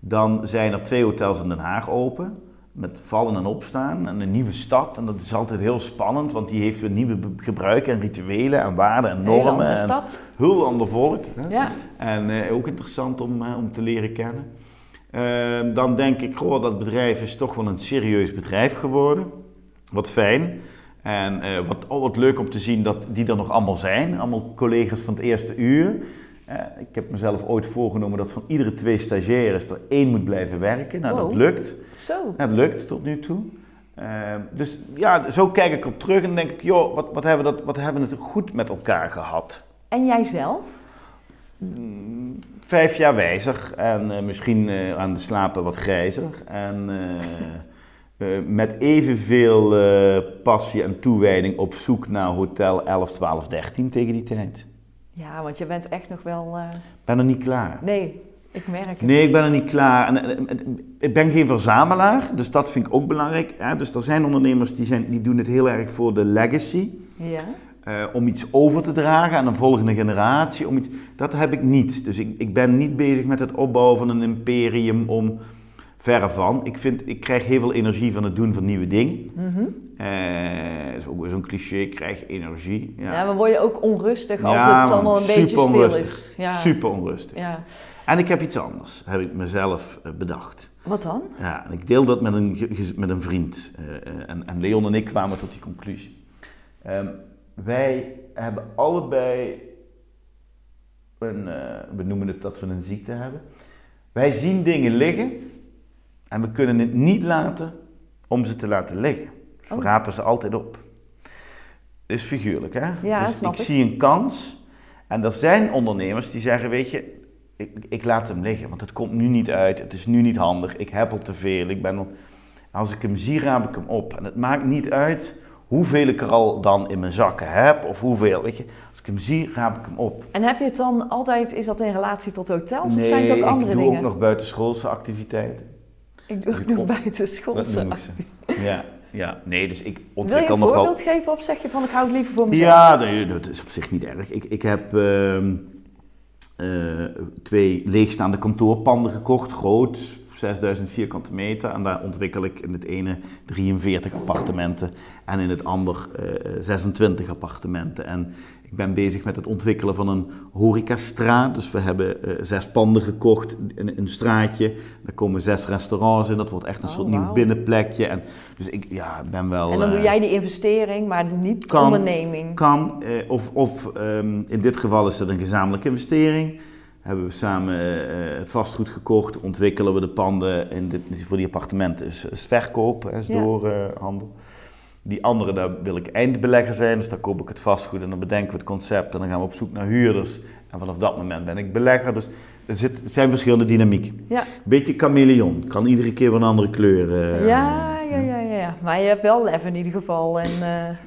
Dan zijn er twee hotels in Den Haag open. Met vallen en opstaan en een nieuwe stad. En dat is altijd heel spannend, want die heeft weer nieuwe gebruiken en rituelen en waarden en normen. Een hele andere stad. Heel ander volk. Hè? Ja. En eh, ook interessant om, eh, om te leren kennen. Uh, dan denk ik, goh, dat bedrijf is toch wel een serieus bedrijf geworden. Wat fijn. En uh, wat, oh, wat leuk om te zien dat die er nog allemaal zijn. Allemaal collega's van het eerste uur. Uh, ik heb mezelf ooit voorgenomen dat van iedere twee stagiaires er één moet blijven werken. Nou, wow. dat lukt. Zo. Dat lukt tot nu toe. Uh, dus ja, zo kijk ik op terug en denk ik, joh, wat, wat, hebben, dat, wat hebben we het goed met elkaar gehad. En jij zelf? Mm, vijf jaar wijzer en uh, misschien uh, aan de slapen wat grijzer. En uh, uh, met evenveel uh, passie en toewijding op zoek naar hotel elf, twaalf, dertien tegen die tijd. Ja, want je bent echt nog wel... Ik uh... ben er niet klaar. Nee, ik merk het. Nee, ik ben er niet klaar. En, en, en, ik ben geen verzamelaar, dus dat vind ik ook belangrijk. Hè? Dus er zijn ondernemers die, zijn, die doen het heel erg voor de legacy. Ja. Uh, om iets over te dragen aan een volgende generatie. Om iets, dat heb ik niet. Dus ik, ik ben niet bezig met het opbouwen van een imperium om... Verre van. Ik, vind, ik krijg heel veel energie van het doen van nieuwe dingen. Mm-hmm. Uh, dat is ook weer zo'n cliché, ik krijg energie. Ja, ja, dan word je ook onrustig als ja, het allemaal een super beetje stil onrustig. Is. Ja. Super onrustig. Ja. En ik heb iets anders, heb ik mezelf bedacht. Wat dan? Ja, en ik deel dat met een, met een vriend. Uh, en, en Leon en ik kwamen tot die conclusie. Um, wij hebben allebei, een, uh, we noemen het dat we een ziekte hebben. Wij zien dingen liggen. En we kunnen het niet laten om ze te laten liggen. Dus we oh. rapen ze altijd op. Dat is figuurlijk, hè? Ja, dus snap ik. Ik zie een kans. En er zijn ondernemers die zeggen, weet je, ik, ik laat hem liggen. Want het komt nu niet uit, het is nu niet handig, ik heb al te veel. Ik ben al... Als ik hem zie, raap ik hem op. En het maakt niet uit hoeveel ik er al dan in mijn zakken heb of hoeveel, weet je. Als ik hem zie, raap ik hem op. En heb je het dan altijd, is dat in relatie tot hotels nee, of zijn het ook andere dingen? Nee, ik doe ook nog buitenschoolse activiteiten. Ik doe ook nog buitenschoolse actie. Ja, ja, nee, dus ik ontwikkel nogal... Wil je een voorbeeld geven of zeg je van ik hou het liever voor mezelf? Ja, nee, dat is op zich niet erg. Ik, ik heb uh, uh, twee leegstaande kantoorpanden gekocht, groot, zesduizend vierkante meter. En daar ontwikkel ik in het ene drieënveertig appartementen en in het ander uh, zesentwintig appartementen. En ik ben bezig met het ontwikkelen van een horecastraat. Dus we hebben uh, zes panden gekocht in een straatje. Daar komen zes restaurants in. Dat wordt echt een oh, soort wow. nieuw binnenplekje. En dus ik ja, ben wel... En dan uh, doe jij die investering, maar niet kan, de onderneming. Kan. Uh, of of um, in dit geval is het een gezamenlijke investering. Hebben we samen uh, het vastgoed gekocht. Ontwikkelen we de panden. In dit, voor die appartementen is, is verkoop, is ja. doorhandel. Uh, Die andere, daar wil ik eindbelegger zijn, dus daar koop ik het vastgoed en dan bedenken we het concept en dan gaan we op zoek naar huurders. En vanaf dat moment ben ik belegger, dus er, zit, er zijn verschillende dynamieken. Ja. Beetje chameleon, kan iedere keer weer een andere kleur. Uh, ja, ja, ja, ja, maar je hebt wel lef in ieder geval. En,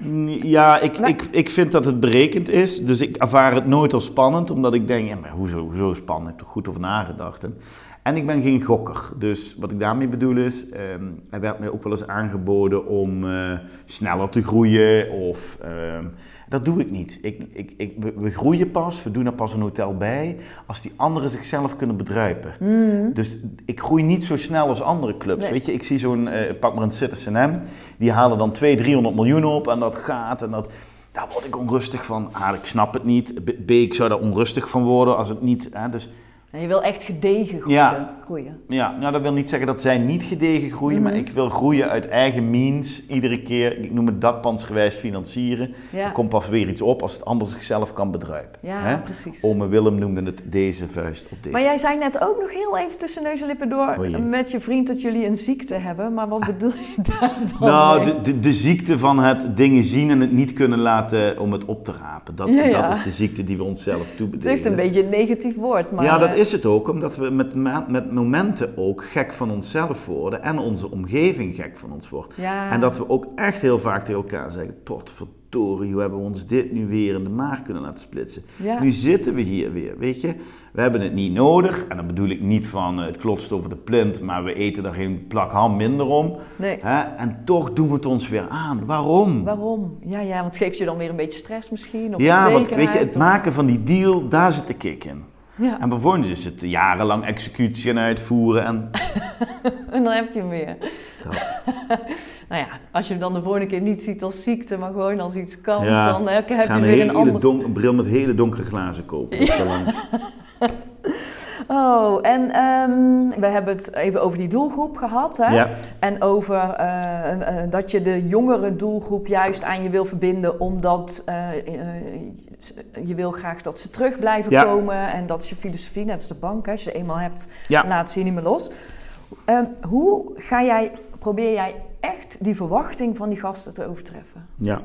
uh... Ja, ik, maar... ik, ik vind dat het berekend is, dus ik ervaar het nooit als spannend, omdat ik denk, ja, maar hoezo, hoezo spannend, ik heb er goed over nagedacht. En, en ik ben geen gokker, dus wat ik daarmee bedoel is, um, er werd mij ook wel eens aangeboden om uh, sneller te groeien of... Um, dat doe ik niet. Ik, ik, ik, we groeien pas, we doen er pas een hotel bij, als die anderen zichzelf kunnen bedruipen. Mm. Dus ik groei niet zo snel als andere clubs. Nee. Weet je, ik zie zo'n, uh, pak maar een Citizen M, die halen dan tweehonderd, driehonderd miljoen op en dat gaat en dat... Daar word ik onrustig van. A, ik snap het niet. B, B ik zou daar onrustig van worden als het niet... Hè, dus... En je wil echt gedegen groeien. Ja, groeien. ja nou, dat wil niet zeggen dat zij niet gedegen groeien, mm-hmm. maar ik wil groeien uit eigen means. Iedere keer, ik noem het dakpansgewijs financieren. Ja. Er komt pas weer iets op als het ander zichzelf kan bedruipen. Ja, hè? Precies. Ome Willem noemde het deze vuist op deze. Maar jij zei net ook nog heel even tussen neus en lippen door oh met je vriend dat jullie een ziekte hebben. Maar wat bedoel je daar dan? Nou, de, de, de ziekte van het dingen zien en het niet kunnen laten om het op te rapen. Dat, ja, ja. dat is de ziekte die we onszelf toebedelen. Het heeft een beetje een negatief woord, maar... Ja, dat is het ook, omdat we met, met momenten ook gek van onszelf worden en onze omgeving gek van ons wordt. Ja. En dat we ook echt heel vaak tegen elkaar zeggen, potverdorie, hoe hebben we ons dit nu weer in de maag kunnen laten splitsen? Ja. Nu zitten we hier weer, weet je. We hebben het niet nodig, en dan bedoel ik niet van uh, het klotst over de plint, maar we eten daar geen plak ham minder om. Nee. Hè? En toch doen we het ons weer aan. Waarom? Waarom? Ja, ja, want het geeft je dan weer een beetje stress misschien. Of ja, want weet je, het of... maken van die deal, daar zit de kick in. Ja. En vervolgens is het jarenlang executie en uitvoeren en... en dan heb je hem weer. Dat. Nou ja, als je hem dan de volgende keer niet ziet als ziekte, maar gewoon als iets kans, ja. dan heb je weer een, hele een andere... Don- een bril met hele donkere glazen kopen. Ja. Oh, en um, we hebben het even over die doelgroep gehad, hè? Ja. En over uh, uh, dat je de jongere doelgroep juist aan je wil verbinden, omdat uh, uh, je wil graag dat ze terug blijven ja. komen. En dat is je filosofie, net als de bank, hè? Als je eenmaal hebt, ja. laat ze je niet meer los. Uh, hoe ga jij, probeer jij echt die verwachting van die gasten te overtreffen? Ja.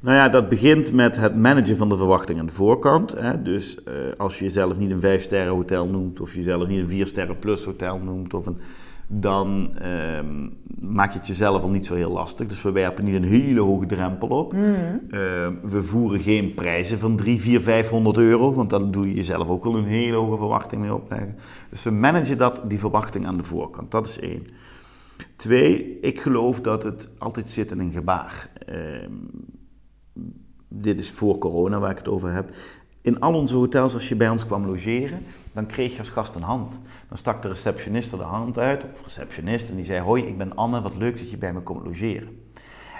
Nou ja, dat begint met het managen van de verwachting aan de voorkant. Hè. Dus uh, als je jezelf niet een vijf sterren hotel noemt, of jezelf niet een vier sterren plus hotel noemt, of een, dan uh, maak je het jezelf al niet zo heel lastig. Dus we werpen niet een hele hoge drempel op. Mm-hmm. Uh, we voeren geen prijzen van drie, vier, vijfhonderd euro, want daar doe je jezelf ook al een hele hoge verwachting mee opleggen. Dus we managen dat, die verwachting aan de voorkant, dat is één. Twee, ik geloof dat het altijd zit in een gebaar. Uh, Dit is voor corona waar ik het over heb. In al onze hotels, als je bij ons kwam logeren, dan kreeg je als gast een hand. Dan stak de receptioniste de hand uit, of receptionist, en die zei, hoi, ik ben Anne, wat leuk dat je bij me komt logeren.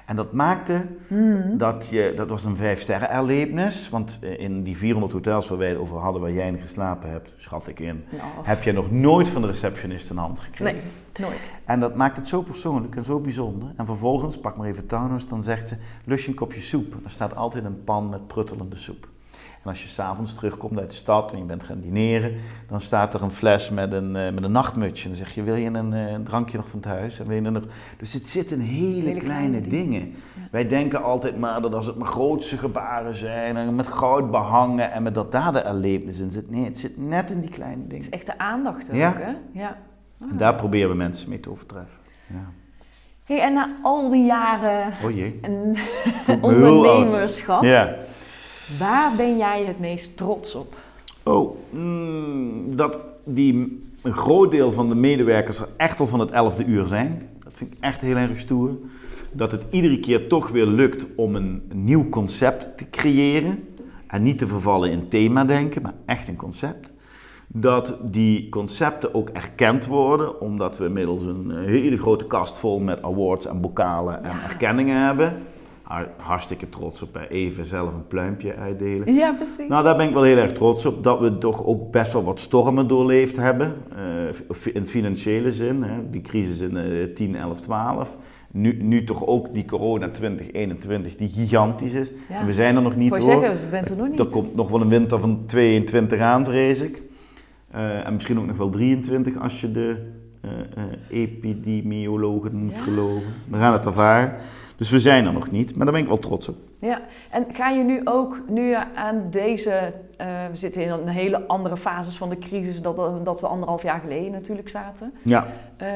En dat maakte hmm. dat je, dat was een vijf sterren erlebnis, want in die vierhonderd hotels waar wij het over hadden, waar jij in geslapen hebt, schat ik in, nou. heb je nog nooit van de receptionist een hand gekregen. Nee, nooit. En dat maakt het zo persoonlijk en zo bijzonder. En vervolgens, pak maar even Townhouse, dan zegt ze, lust je een kopje soep? En er staat altijd een pan met pruttelende soep. En als je s'avonds terugkomt uit de stad en je bent gaan dineren, dan staat er een fles met een, uh, met een nachtmutsje. En dan zeg je, wil je een, uh, een drankje nog van thuis? En wil je er nog... Dus het zit in hele, hele kleine, kleine dingen. dingen. Ja. Wij denken altijd maar dat als het maar grootse gebaren zijn, en met goud behangen en met dat daar de erlebnis in zit. Nee, het zit net in die kleine dingen. Het is echt de aandacht ook, ja. hè? Ja. Ah. En daar proberen we mensen mee te overtreffen. Ja. Hey, en na al die jaren oh jee. ondernemerschap... Ja. Waar ben jij het meest trots op? Oh, mm, dat die, een groot deel van de medewerkers er echt al van het elfde uur zijn. Dat vind ik echt heel erg stoer. Dat het iedere keer toch weer lukt om een, een nieuw concept te creëren. en niet te vervallen in themadenken, maar echt in concept, dat die concepten ook erkend worden, omdat we inmiddels een hele grote kast vol met awards en bokalen en ja. erkenningen hebben. Hartstikke trots op, even zelf een pluimpje uitdelen. Ja, precies. Nou, daar ben ik wel heel erg trots op, dat we toch ook best wel wat stormen doorleefd hebben. Uh, in financiële zin, hè, die crisis in uh, tien, elf, twaalf. Nu, nu toch ook die corona twintig eenentwintig die gigantisch is. Ja. En we zijn er nog niet, hoor. Voor zeggen, je bent er nog niet. Er komt nog wel een winter van tweeëntwintig aan, vrees ik. Uh, en misschien ook nog wel drieëntwintig als je de uh, uh, epidemiologen moet ja. geloven. We gaan het ervaren. Dus we zijn er nog niet, maar daar ben ik wel trots op. Ja, en ga je nu ook, nu aan deze, uh, we zitten in een hele andere fases van de crisis dan dat we anderhalf jaar geleden natuurlijk zaten. Ja. Uh,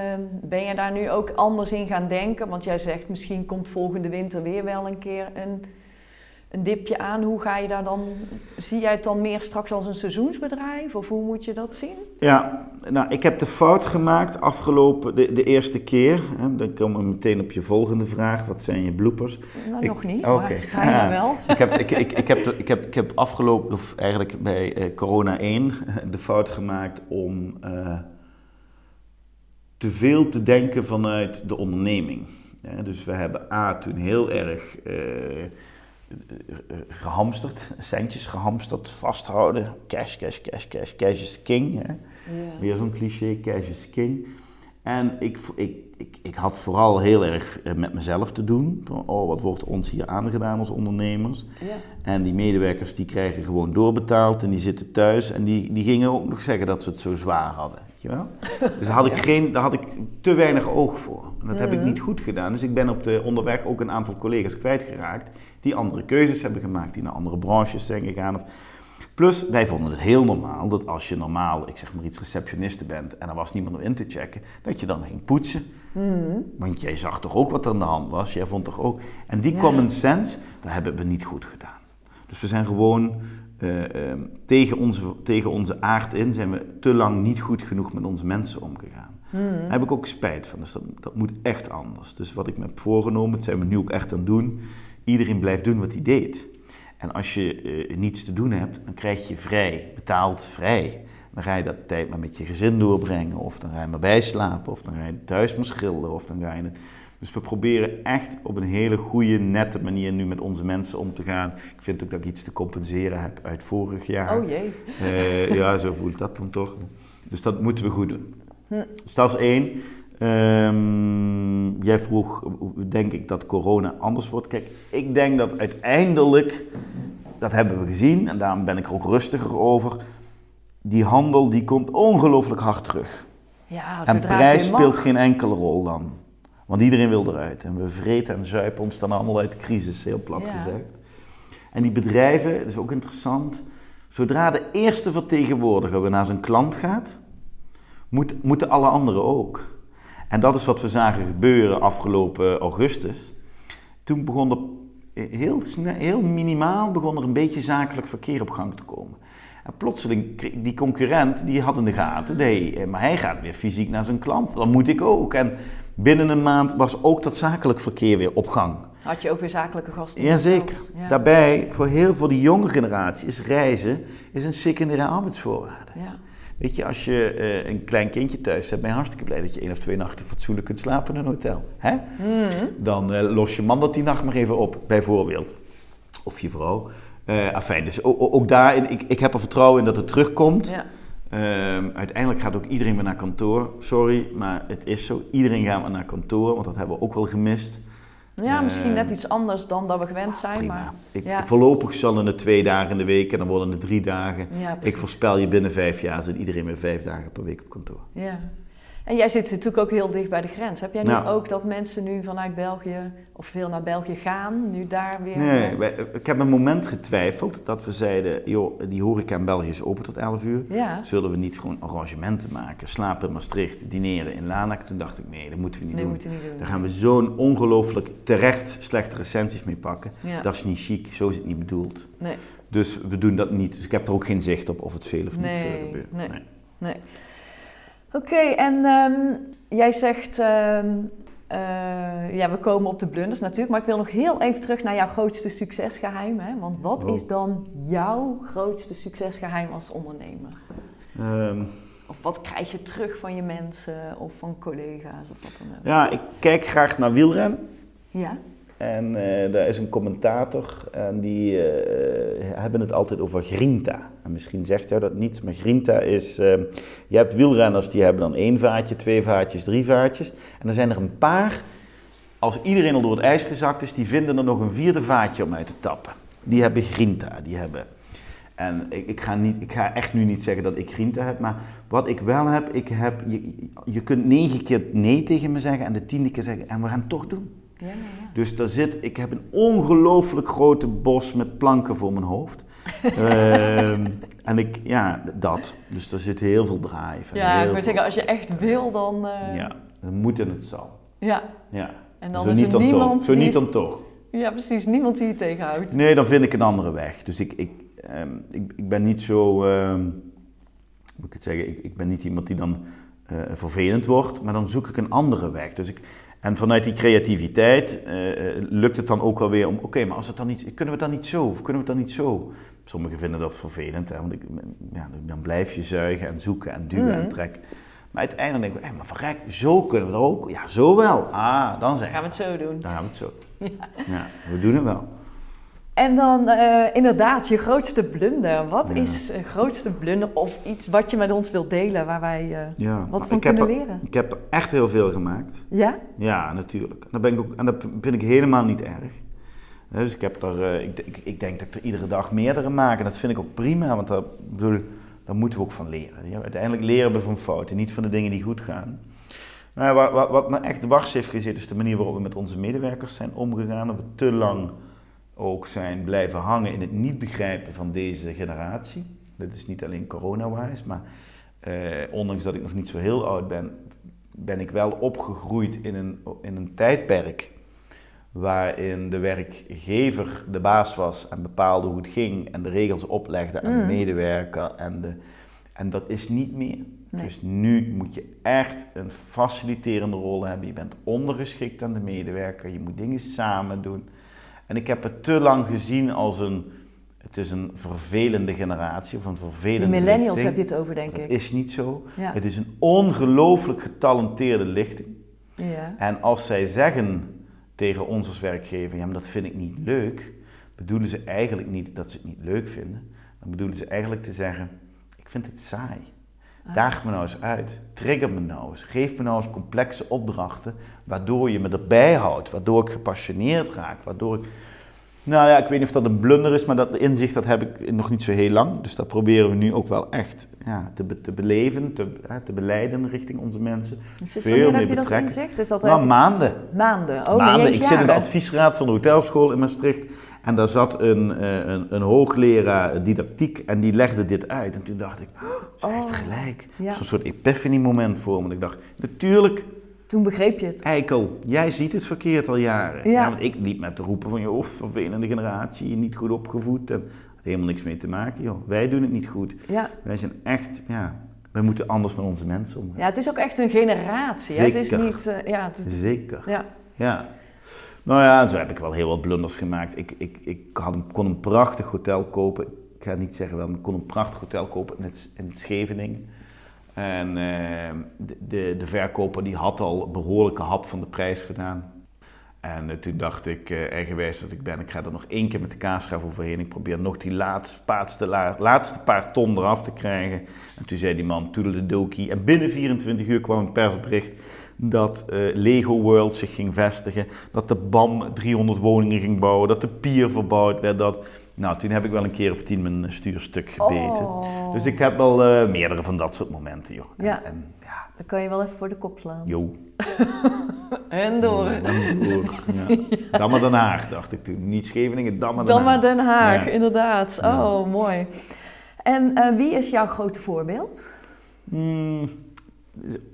ben je daar nu ook anders in gaan denken? Want jij zegt, misschien komt volgende winter weer wel een keer een, een dipje aan. Hoe ga je daar dan, zie jij het dan meer straks als een seizoensbedrijf? Of hoe moet je dat zien? Ja, nou, ik heb de fout gemaakt afgelopen, de, de eerste keer. Hè, dan komen we meteen op je volgende vraag. Wat zijn je bloopers? Nou, ik, nog niet, okay. Maar ga je ja. dan wel. Ik heb, ik, ik, ik heb, de, ik heb, ik heb afgelopen, of eigenlijk bij eh, corona één, de fout gemaakt om eh, te veel te denken vanuit de onderneming. Ja, dus we hebben A, toen heel erg... Eh, gehamsterd, centjes gehamsterd, vasthouden, cash, cash, cash, cash, cash is king. Hè? Yeah. Weer zo'n cliché, cash is king. En ik, ik, ik, ik had vooral heel erg met mezelf te doen. Oh, wat wordt ons hier aangedaan als ondernemers? Yeah. En die medewerkers die krijgen gewoon doorbetaald en die zitten thuis en die, die gingen ook nog zeggen dat ze het zo zwaar hadden. Weet je wel? Dus daar had ik, geen, daar had ik te weinig oog voor. En dat heb mm-hmm. ik niet goed gedaan. Dus ik ben op de onderweg ook een aantal collega's kwijtgeraakt die andere keuzes hebben gemaakt, die naar andere branches zijn gegaan. Plus, wij vonden het heel normaal dat als je normaal, ik zeg maar iets, receptioniste bent en er was niemand om in te checken, dat je dan ging poetsen. Mm-hmm. Want jij zag toch ook wat er aan de hand was? Jij vond toch ook... En die ja. common sense, dat hebben we niet goed gedaan. Dus we zijn gewoon... Uh, uh, tegen, onze, tegen onze aard in zijn we te lang niet goed genoeg met onze mensen omgegaan. Mm. Daar heb ik ook spijt van, dus dat, dat moet echt anders. Dus wat ik me heb voorgenomen, dat zijn we nu ook echt aan het doen. Iedereen blijft doen wat hij deed. En als je uh, niets te doen hebt, dan krijg je vrij, betaald vrij. Dan ga je dat tijd maar met je gezin doorbrengen, of dan ga je maar bijslapen, of dan ga je thuis maar schilderen, of dan ga je... Het... Dus we proberen echt op een hele goede, nette manier nu met onze mensen om te gaan. Ik vind ook dat ik iets te compenseren heb uit vorig jaar. Oh jee. Uh, ja, zo voelt dat dan toch. Dus dat moeten we goed doen. Hm. Dus dat is één. Um, jij vroeg, denk ik dat corona anders wordt? Kijk, ik denk dat uiteindelijk, dat hebben we gezien en daarom ben ik er ook rustiger over. Die handel die komt ongelooflijk hard terug. Ja, en prijs speelt geen enkele rol dan. Want iedereen wil eruit en we vreten en zuipen ons dan allemaal uit de crisis, heel plat ja. gezegd. En die bedrijven, dat is ook interessant, zodra de eerste vertegenwoordiger weer naar zijn klant gaat, moet, moeten alle anderen ook. En dat is wat we zagen gebeuren afgelopen augustus. Toen begon er heel, snel, heel minimaal begon er een beetje zakelijk verkeer op gang te komen. En plotseling, die concurrent, die had in de gaten, nee, maar hij gaat weer fysiek naar zijn klant, dan moet ik ook. En binnen een maand was ook dat zakelijk verkeer weer op gang. Had je ook weer zakelijke gasten? Jazeker. Ja. Daarbij, voor heel voor die jonge generatie, is reizen is een secundaire arbeidsvoorwaarde. Ja. Weet je, als je uh, een klein kindje thuis hebt, ben je hartstikke blij dat je één of twee nachten fatsoenlijk kunt slapen in een hotel. Hè? Mm-hmm. Dan uh, los je man dat die nacht maar even op, bijvoorbeeld. Of je vrouw. Uh, afijn, dus ook, ook daar, ik, ik heb er vertrouwen in dat het terugkomt. Ja. Um, uiteindelijk gaat ook iedereen weer naar kantoor. Sorry, maar het is zo. Iedereen gaat weer naar kantoor, want dat hebben we ook wel gemist. Ja, uh, misschien net iets anders dan dat we gewend ah, zijn. Prima. Maar, ik, ja. Voorlopig zullen het twee dagen in de week en dan worden het drie dagen. Ja, ik voorspel je binnen vijf jaar zit iedereen weer vijf dagen per week op kantoor. Ja. En jij zit natuurlijk ook heel dicht bij de grens. Heb jij nu nou. ook dat mensen nu vanuit België of veel naar België gaan, nu daar weer... Nee, wij, ik heb een moment getwijfeld dat we zeiden, joh, die horeca in België is open tot elf uur. Ja. Zullen we niet gewoon arrangementen maken? Slapen in Maastricht, dineren in Lanak. Toen dacht ik, nee, dat moeten we niet, nee, doen. Moeten we niet doen. Daar gaan we zo'n ongelooflijk terecht slechte recensies mee pakken. Ja. Dat is niet chic, zo is het niet bedoeld. Nee. Dus we doen dat niet. Dus ik heb er ook geen zicht op of het veel of nee, niet veel gebeurt. Nee, nee. nee. Oké, okay, en um, jij zegt, um, Uh, ja, we komen op de blunders natuurlijk, maar ik wil nog heel even terug naar jouw grootste succesgeheim. Hè? Want wat oh. is dan jouw grootste succesgeheim als ondernemer? Um. Of wat krijg je terug van je mensen of van collega's of wat dan ook? Ja, ik kijk graag naar wielrennen. Ja. En uh, daar is een commentator en die uh, hebben het altijd over grinta. En misschien zegt jou dat niets, maar grinta is... Uh, je hebt wielrenners die hebben dan één vaatje, twee vaatjes, drie vaatjes. En dan zijn er een paar, als iedereen al door het ijs gezakt is, die vinden er nog een vierde vaatje om uit te tappen. Die hebben grinta, die hebben... En ik, ik, ga niet, ik ga echt nu niet zeggen dat ik grinta heb, maar wat ik wel heb, ik heb je, je kunt negen keer nee tegen me zeggen en de tiende keer zeggen, en we gaan het toch doen. Ja, ja. Dus daar zit, ik heb een ongelooflijk grote bos met planken voor mijn hoofd. uh, en ik, ja, dat. Dus daar zit heel veel drive. Ja, heel ik wil zeggen, als je echt wil, dan... Uh... Ja, dan moet en het zal. Ja. Ja. En dan zo is niet er dan niemand toch. Zo die... niet dan toch. Ja, precies. Niemand die je tegenhoudt. Nee, dan vind ik een andere weg. Dus ik, ik, um, ik, ik ben niet zo... Um, hoe moet ik het zeggen? Ik, ik ben niet iemand die dan uh, vervelend wordt, maar dan zoek ik een andere weg. Dus ik... En vanuit die creativiteit uh, lukt het dan ook wel weer om... Oké, okay, maar als het dan niet, kunnen we het dan niet zo? Of kunnen we het dan niet zo? Sommigen vinden dat vervelend, hè, want ik, ja, dan blijf je zuigen en zoeken en duwen mm. en trekken. Maar uiteindelijk denk ik, hey, maar verrek, zo kunnen we er ook... Ja, zo wel. Ah, dan zijn we. Dan gaan we het zo doen. Dan gaan we het zo doen. Ja. Ja, we doen het wel. En dan uh, inderdaad, je grootste blunder. Wat ja. is een grootste blunder of iets wat je met ons wilt delen, waar wij uh, ja, wat van kunnen er, leren? Ik heb er echt heel veel gemaakt. Ja? Ja, natuurlijk. Dat ben ik ook, en dat vind ik helemaal niet erg. Dus ik, heb er, uh, ik, ik, ik denk dat ik er iedere dag meerdere maak. En dat vind ik ook prima, want daar, bedoel, daar moeten we ook van leren. Ja, uiteindelijk leren we van fouten, niet van de dingen die goed gaan. Maar wat, wat, wat me echt dwars heeft gezeten, is de manier waarop we met onze medewerkers zijn omgegaan. Dat we te lang... ook zijn blijven hangen in het niet begrijpen van deze generatie. Dat is niet alleen corona-wise, maar eh, ondanks dat ik nog niet zo heel oud ben, ben ik wel opgegroeid in een, in een tijdperk waarin de werkgever de baas was en bepaalde hoe het ging en de regels oplegde aan mm. de medewerker en, de, en dat is niet meer. Nee. Dus nu moet je echt een faciliterende rol hebben. Je bent ondergeschikt aan de medewerker, je moet dingen samen doen. En ik heb het te lang gezien als een, het is een vervelende generatie of een vervelende lichting. De millennials heb je het over, denk ik. Het is niet zo. Ja. Het is een ongelooflijk getalenteerde lichting. Ja. En als zij zeggen tegen ons als werkgever, ja, maar dat vind ik niet leuk, bedoelen ze eigenlijk niet dat ze het niet leuk vinden. Dan bedoelen ze eigenlijk te zeggen, ik vind het saai. Ah. Daag me nou eens uit, trigger me nou eens, geef me nou eens complexe opdrachten, waardoor je me erbij houdt, waardoor ik gepassioneerd raak, waardoor ik... Nou ja, ik weet niet of dat een blunder is, maar dat inzicht dat heb ik nog niet zo heel lang. Dus dat proberen we nu ook wel echt ja, te, be- te beleven, te, hè, te beleiden richting onze mensen. Dus veel meer heb je dat inzicht? Is dat nou, heb... maanden. Maanden, oh, maanden. Ik jaren. zit in de adviesraad van de hotelschool in Maastricht. En daar zat een, een, een hoogleraar didactiek en die legde dit uit. En toen dacht ik, oh, ze oh, heeft gelijk. Ja. Dat is een soort epiphany moment voor me. En ik dacht, natuurlijk. Toen begreep je het. Eikel, jij ziet het verkeerd al jaren. Ja. Ja, want ik liep met te roepen van, joh, vervelende generatie, niet goed opgevoed. En had helemaal niks mee te maken, joh. Wij doen het niet goed. Ja. Wij zijn echt, ja, wij moeten anders met onze mensen omgaan. Ja, het is ook echt een generatie. Zeker. Het is niet, uh, ja, het is... Zeker. Ja. Ja. Nou ja, zo heb ik wel heel wat blunders gemaakt. Ik, ik, ik had een, kon een prachtig hotel kopen. Ik ga niet zeggen wel, maar ik kon een prachtig hotel kopen in, het, in het Scheveningen. En uh, de, de, de verkoper die had al een behoorlijke hap van de prijs gedaan. En uh, toen dacht ik, uh, eigenwijs dat ik ben, ik ga er nog één keer met de kaasschaaf overheen. Ik probeer nog die laatste, paatste, la, laatste paar ton eraf te krijgen. En toen zei die man, toedeledokie. En binnen vierentwintig uur kwam een persbericht dat uh, Lego World zich ging vestigen, dat de B A M driehonderd woningen ging bouwen, dat de pier verbouwd werd. Dat... Nou, toen heb ik wel een keer of tien mijn stuurstuk gebeten. Oh. Dus ik heb wel uh, meerdere van dat soort momenten, joh. En, ja. En, ja, dan kan je wel even voor de kop slaan. Jo. En door. Ja, en door. Ja. Ja. Damme Den Haag, dacht ik toen. Niet Scheveningen, Damme Den Haag. Damme Den Haag, ja. Inderdaad. Oh, ja. Mooi. En uh, wie is jouw grote voorbeeld? Hmm.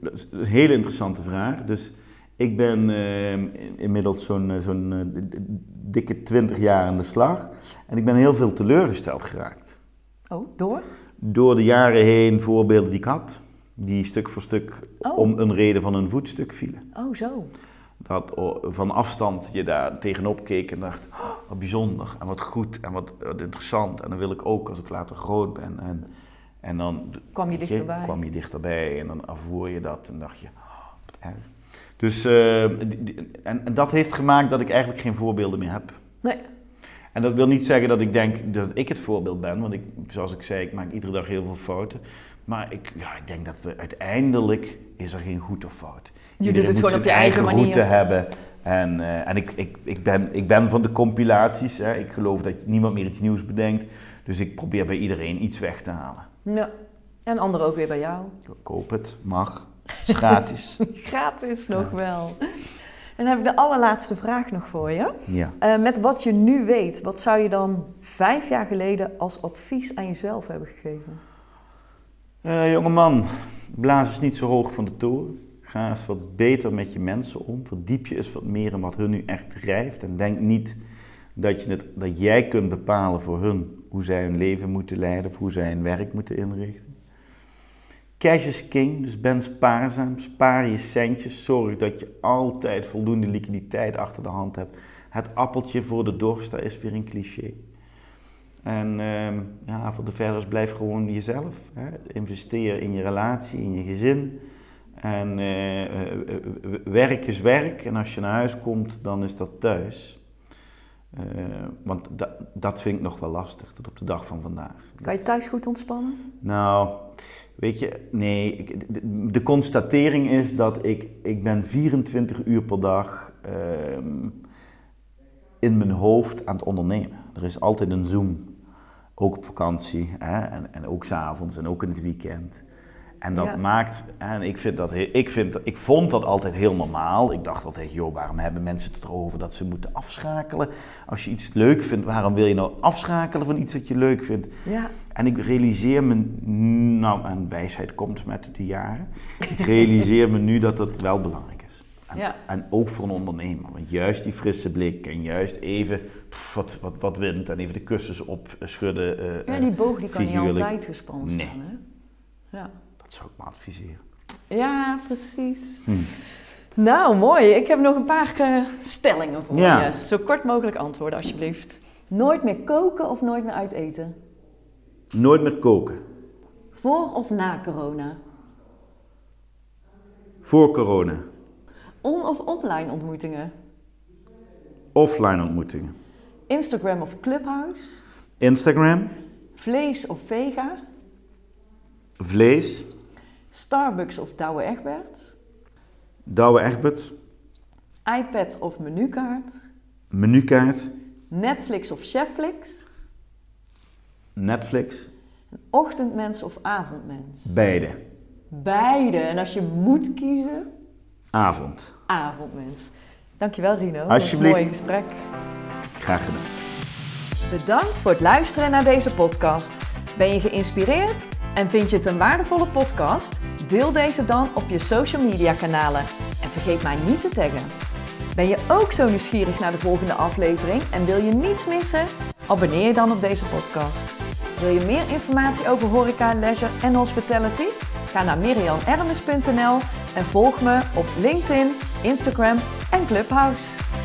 Dat is een hele interessante vraag. Dus ik ben uh, inmiddels zo'n, zo'n uh, dikke twintig jaar aan de slag. En ik ben heel veel teleurgesteld geraakt. Oh, door? Door de jaren heen voorbeelden die ik had. Die stuk voor stuk oh. om een reden van hun voetstuk vielen. Oh, zo. dat van afstand je daar tegenop keek en dacht, oh, wat bijzonder en wat goed en wat, wat interessant. En dan wil ik ook als ik later groot ben. En, en dan kwam je, dichterbij. Je, kwam je dichterbij en dan afvoer je dat en dacht je, oh, wat erg. Dus, uh, en, en dat heeft gemaakt dat ik eigenlijk geen voorbeelden meer heb. Nee. En dat wil niet zeggen dat ik denk dat ik het voorbeeld ben, want ik, zoals ik zei, ik maak iedere dag heel veel fouten. Maar ik, ja, ik denk dat we uiteindelijk, is er geen goed of fout. Je Iedereen doet het gewoon op je eigen, eigen manier. Route hebben. En, uh, en ik, ik, ik, ben, ik ben van de compilaties. Hè. Ik geloof dat niemand meer iets nieuws bedenkt. Dus ik probeer bij iedereen iets weg te halen. Ja. En anderen ook weer bij jou. Koop het, mag. Is gratis. Gratis nog ja. wel. En dan heb ik de allerlaatste vraag nog voor je. Ja. Uh, met wat je nu weet, wat zou je dan vijf jaar geleden als advies aan jezelf hebben gegeven? Uh, jongeman, blaas eens niet zo hoog van de toren. Ga eens wat beter met je mensen om. Verdiep je eens wat meer in wat hun nu echt drijft. En denk niet dat, je het, dat jij kunt bepalen voor hun hoe zij hun leven moeten leiden of hoe zij hun werk moeten inrichten. Cash is king, dus ben spaarzaam. Spaar je centjes. Zorg dat je altijd voldoende liquiditeit achter de hand hebt. Het appeltje voor de dorst, dat is weer een cliché. En uh, ja, voor de verders blijf gewoon jezelf. Hè. Investeer in je relatie, in je gezin. En uh, werk is werk. En als je naar huis komt, dan is dat thuis. Uh, want da- dat vind ik nog wel lastig, tot op de dag van vandaag. Kan je thuis goed ontspannen? Nou, weet je, nee. Ik, de, de constatering is dat ik, ik ben vierentwintig uur per dag uh, in mijn hoofd aan het ondernemen. Er is altijd een Zoom. Ook op vakantie, hè? En, en ook 's avonds en ook in het weekend. En dat ja. maakt, en ik, vind dat, ik, vind dat, ik vond dat altijd heel normaal. Ik dacht altijd, joh, waarom hebben mensen het erover dat ze moeten afschakelen? Als je iets leuk vindt, waarom wil je nou afschakelen van iets dat je leuk vindt? Ja. En ik realiseer me, nou, en wijsheid komt met de jaren. Ik realiseer me nu dat dat wel belangrijk is. En, ja. en ook voor een ondernemer. Want juist die frisse blik en juist even pff, wat, wat, wat wind en even de kussens opschudden. Uh, ja, die boog die kan niet altijd gespannen staan, nee. hè? Ja. Dat zou ik maar adviseren. Ja, precies. Hm. Nou, mooi. Ik heb nog een paar uh, stellingen voor ja. je. Zo kort mogelijk antwoorden, alsjeblieft. Nooit meer koken of nooit meer uiteten? Nooit meer koken. Voor of na corona? Voor corona. On- of offline ontmoetingen? Offline ontmoetingen. Instagram of Clubhouse? Instagram. Vlees of vega? Vlees. Starbucks of Douwe Egberts? Douwe Egberts. iPad of menukaart? Menukaart. Netflix of Chefflix? Netflix. Ochtendmens of avondmens? Beide. Beide. En als je moet kiezen? Avond. Avondmens. Dankjewel Rino. Alsjeblieft. Mooi gesprek. Graag gedaan. Bedankt voor het luisteren naar deze podcast. Ben je geïnspireerd? En vind je het een waardevolle podcast? Deel deze dan op je social media kanalen. En vergeet mij niet te taggen. Ben je ook zo nieuwsgierig naar de volgende aflevering en wil je niets missen? Abonneer je dan op deze podcast. Wil je meer informatie over horeca, leisure en hospitality? Ga naar mirjam ermes punt n l en volg me op LinkedIn, Instagram en Clubhouse.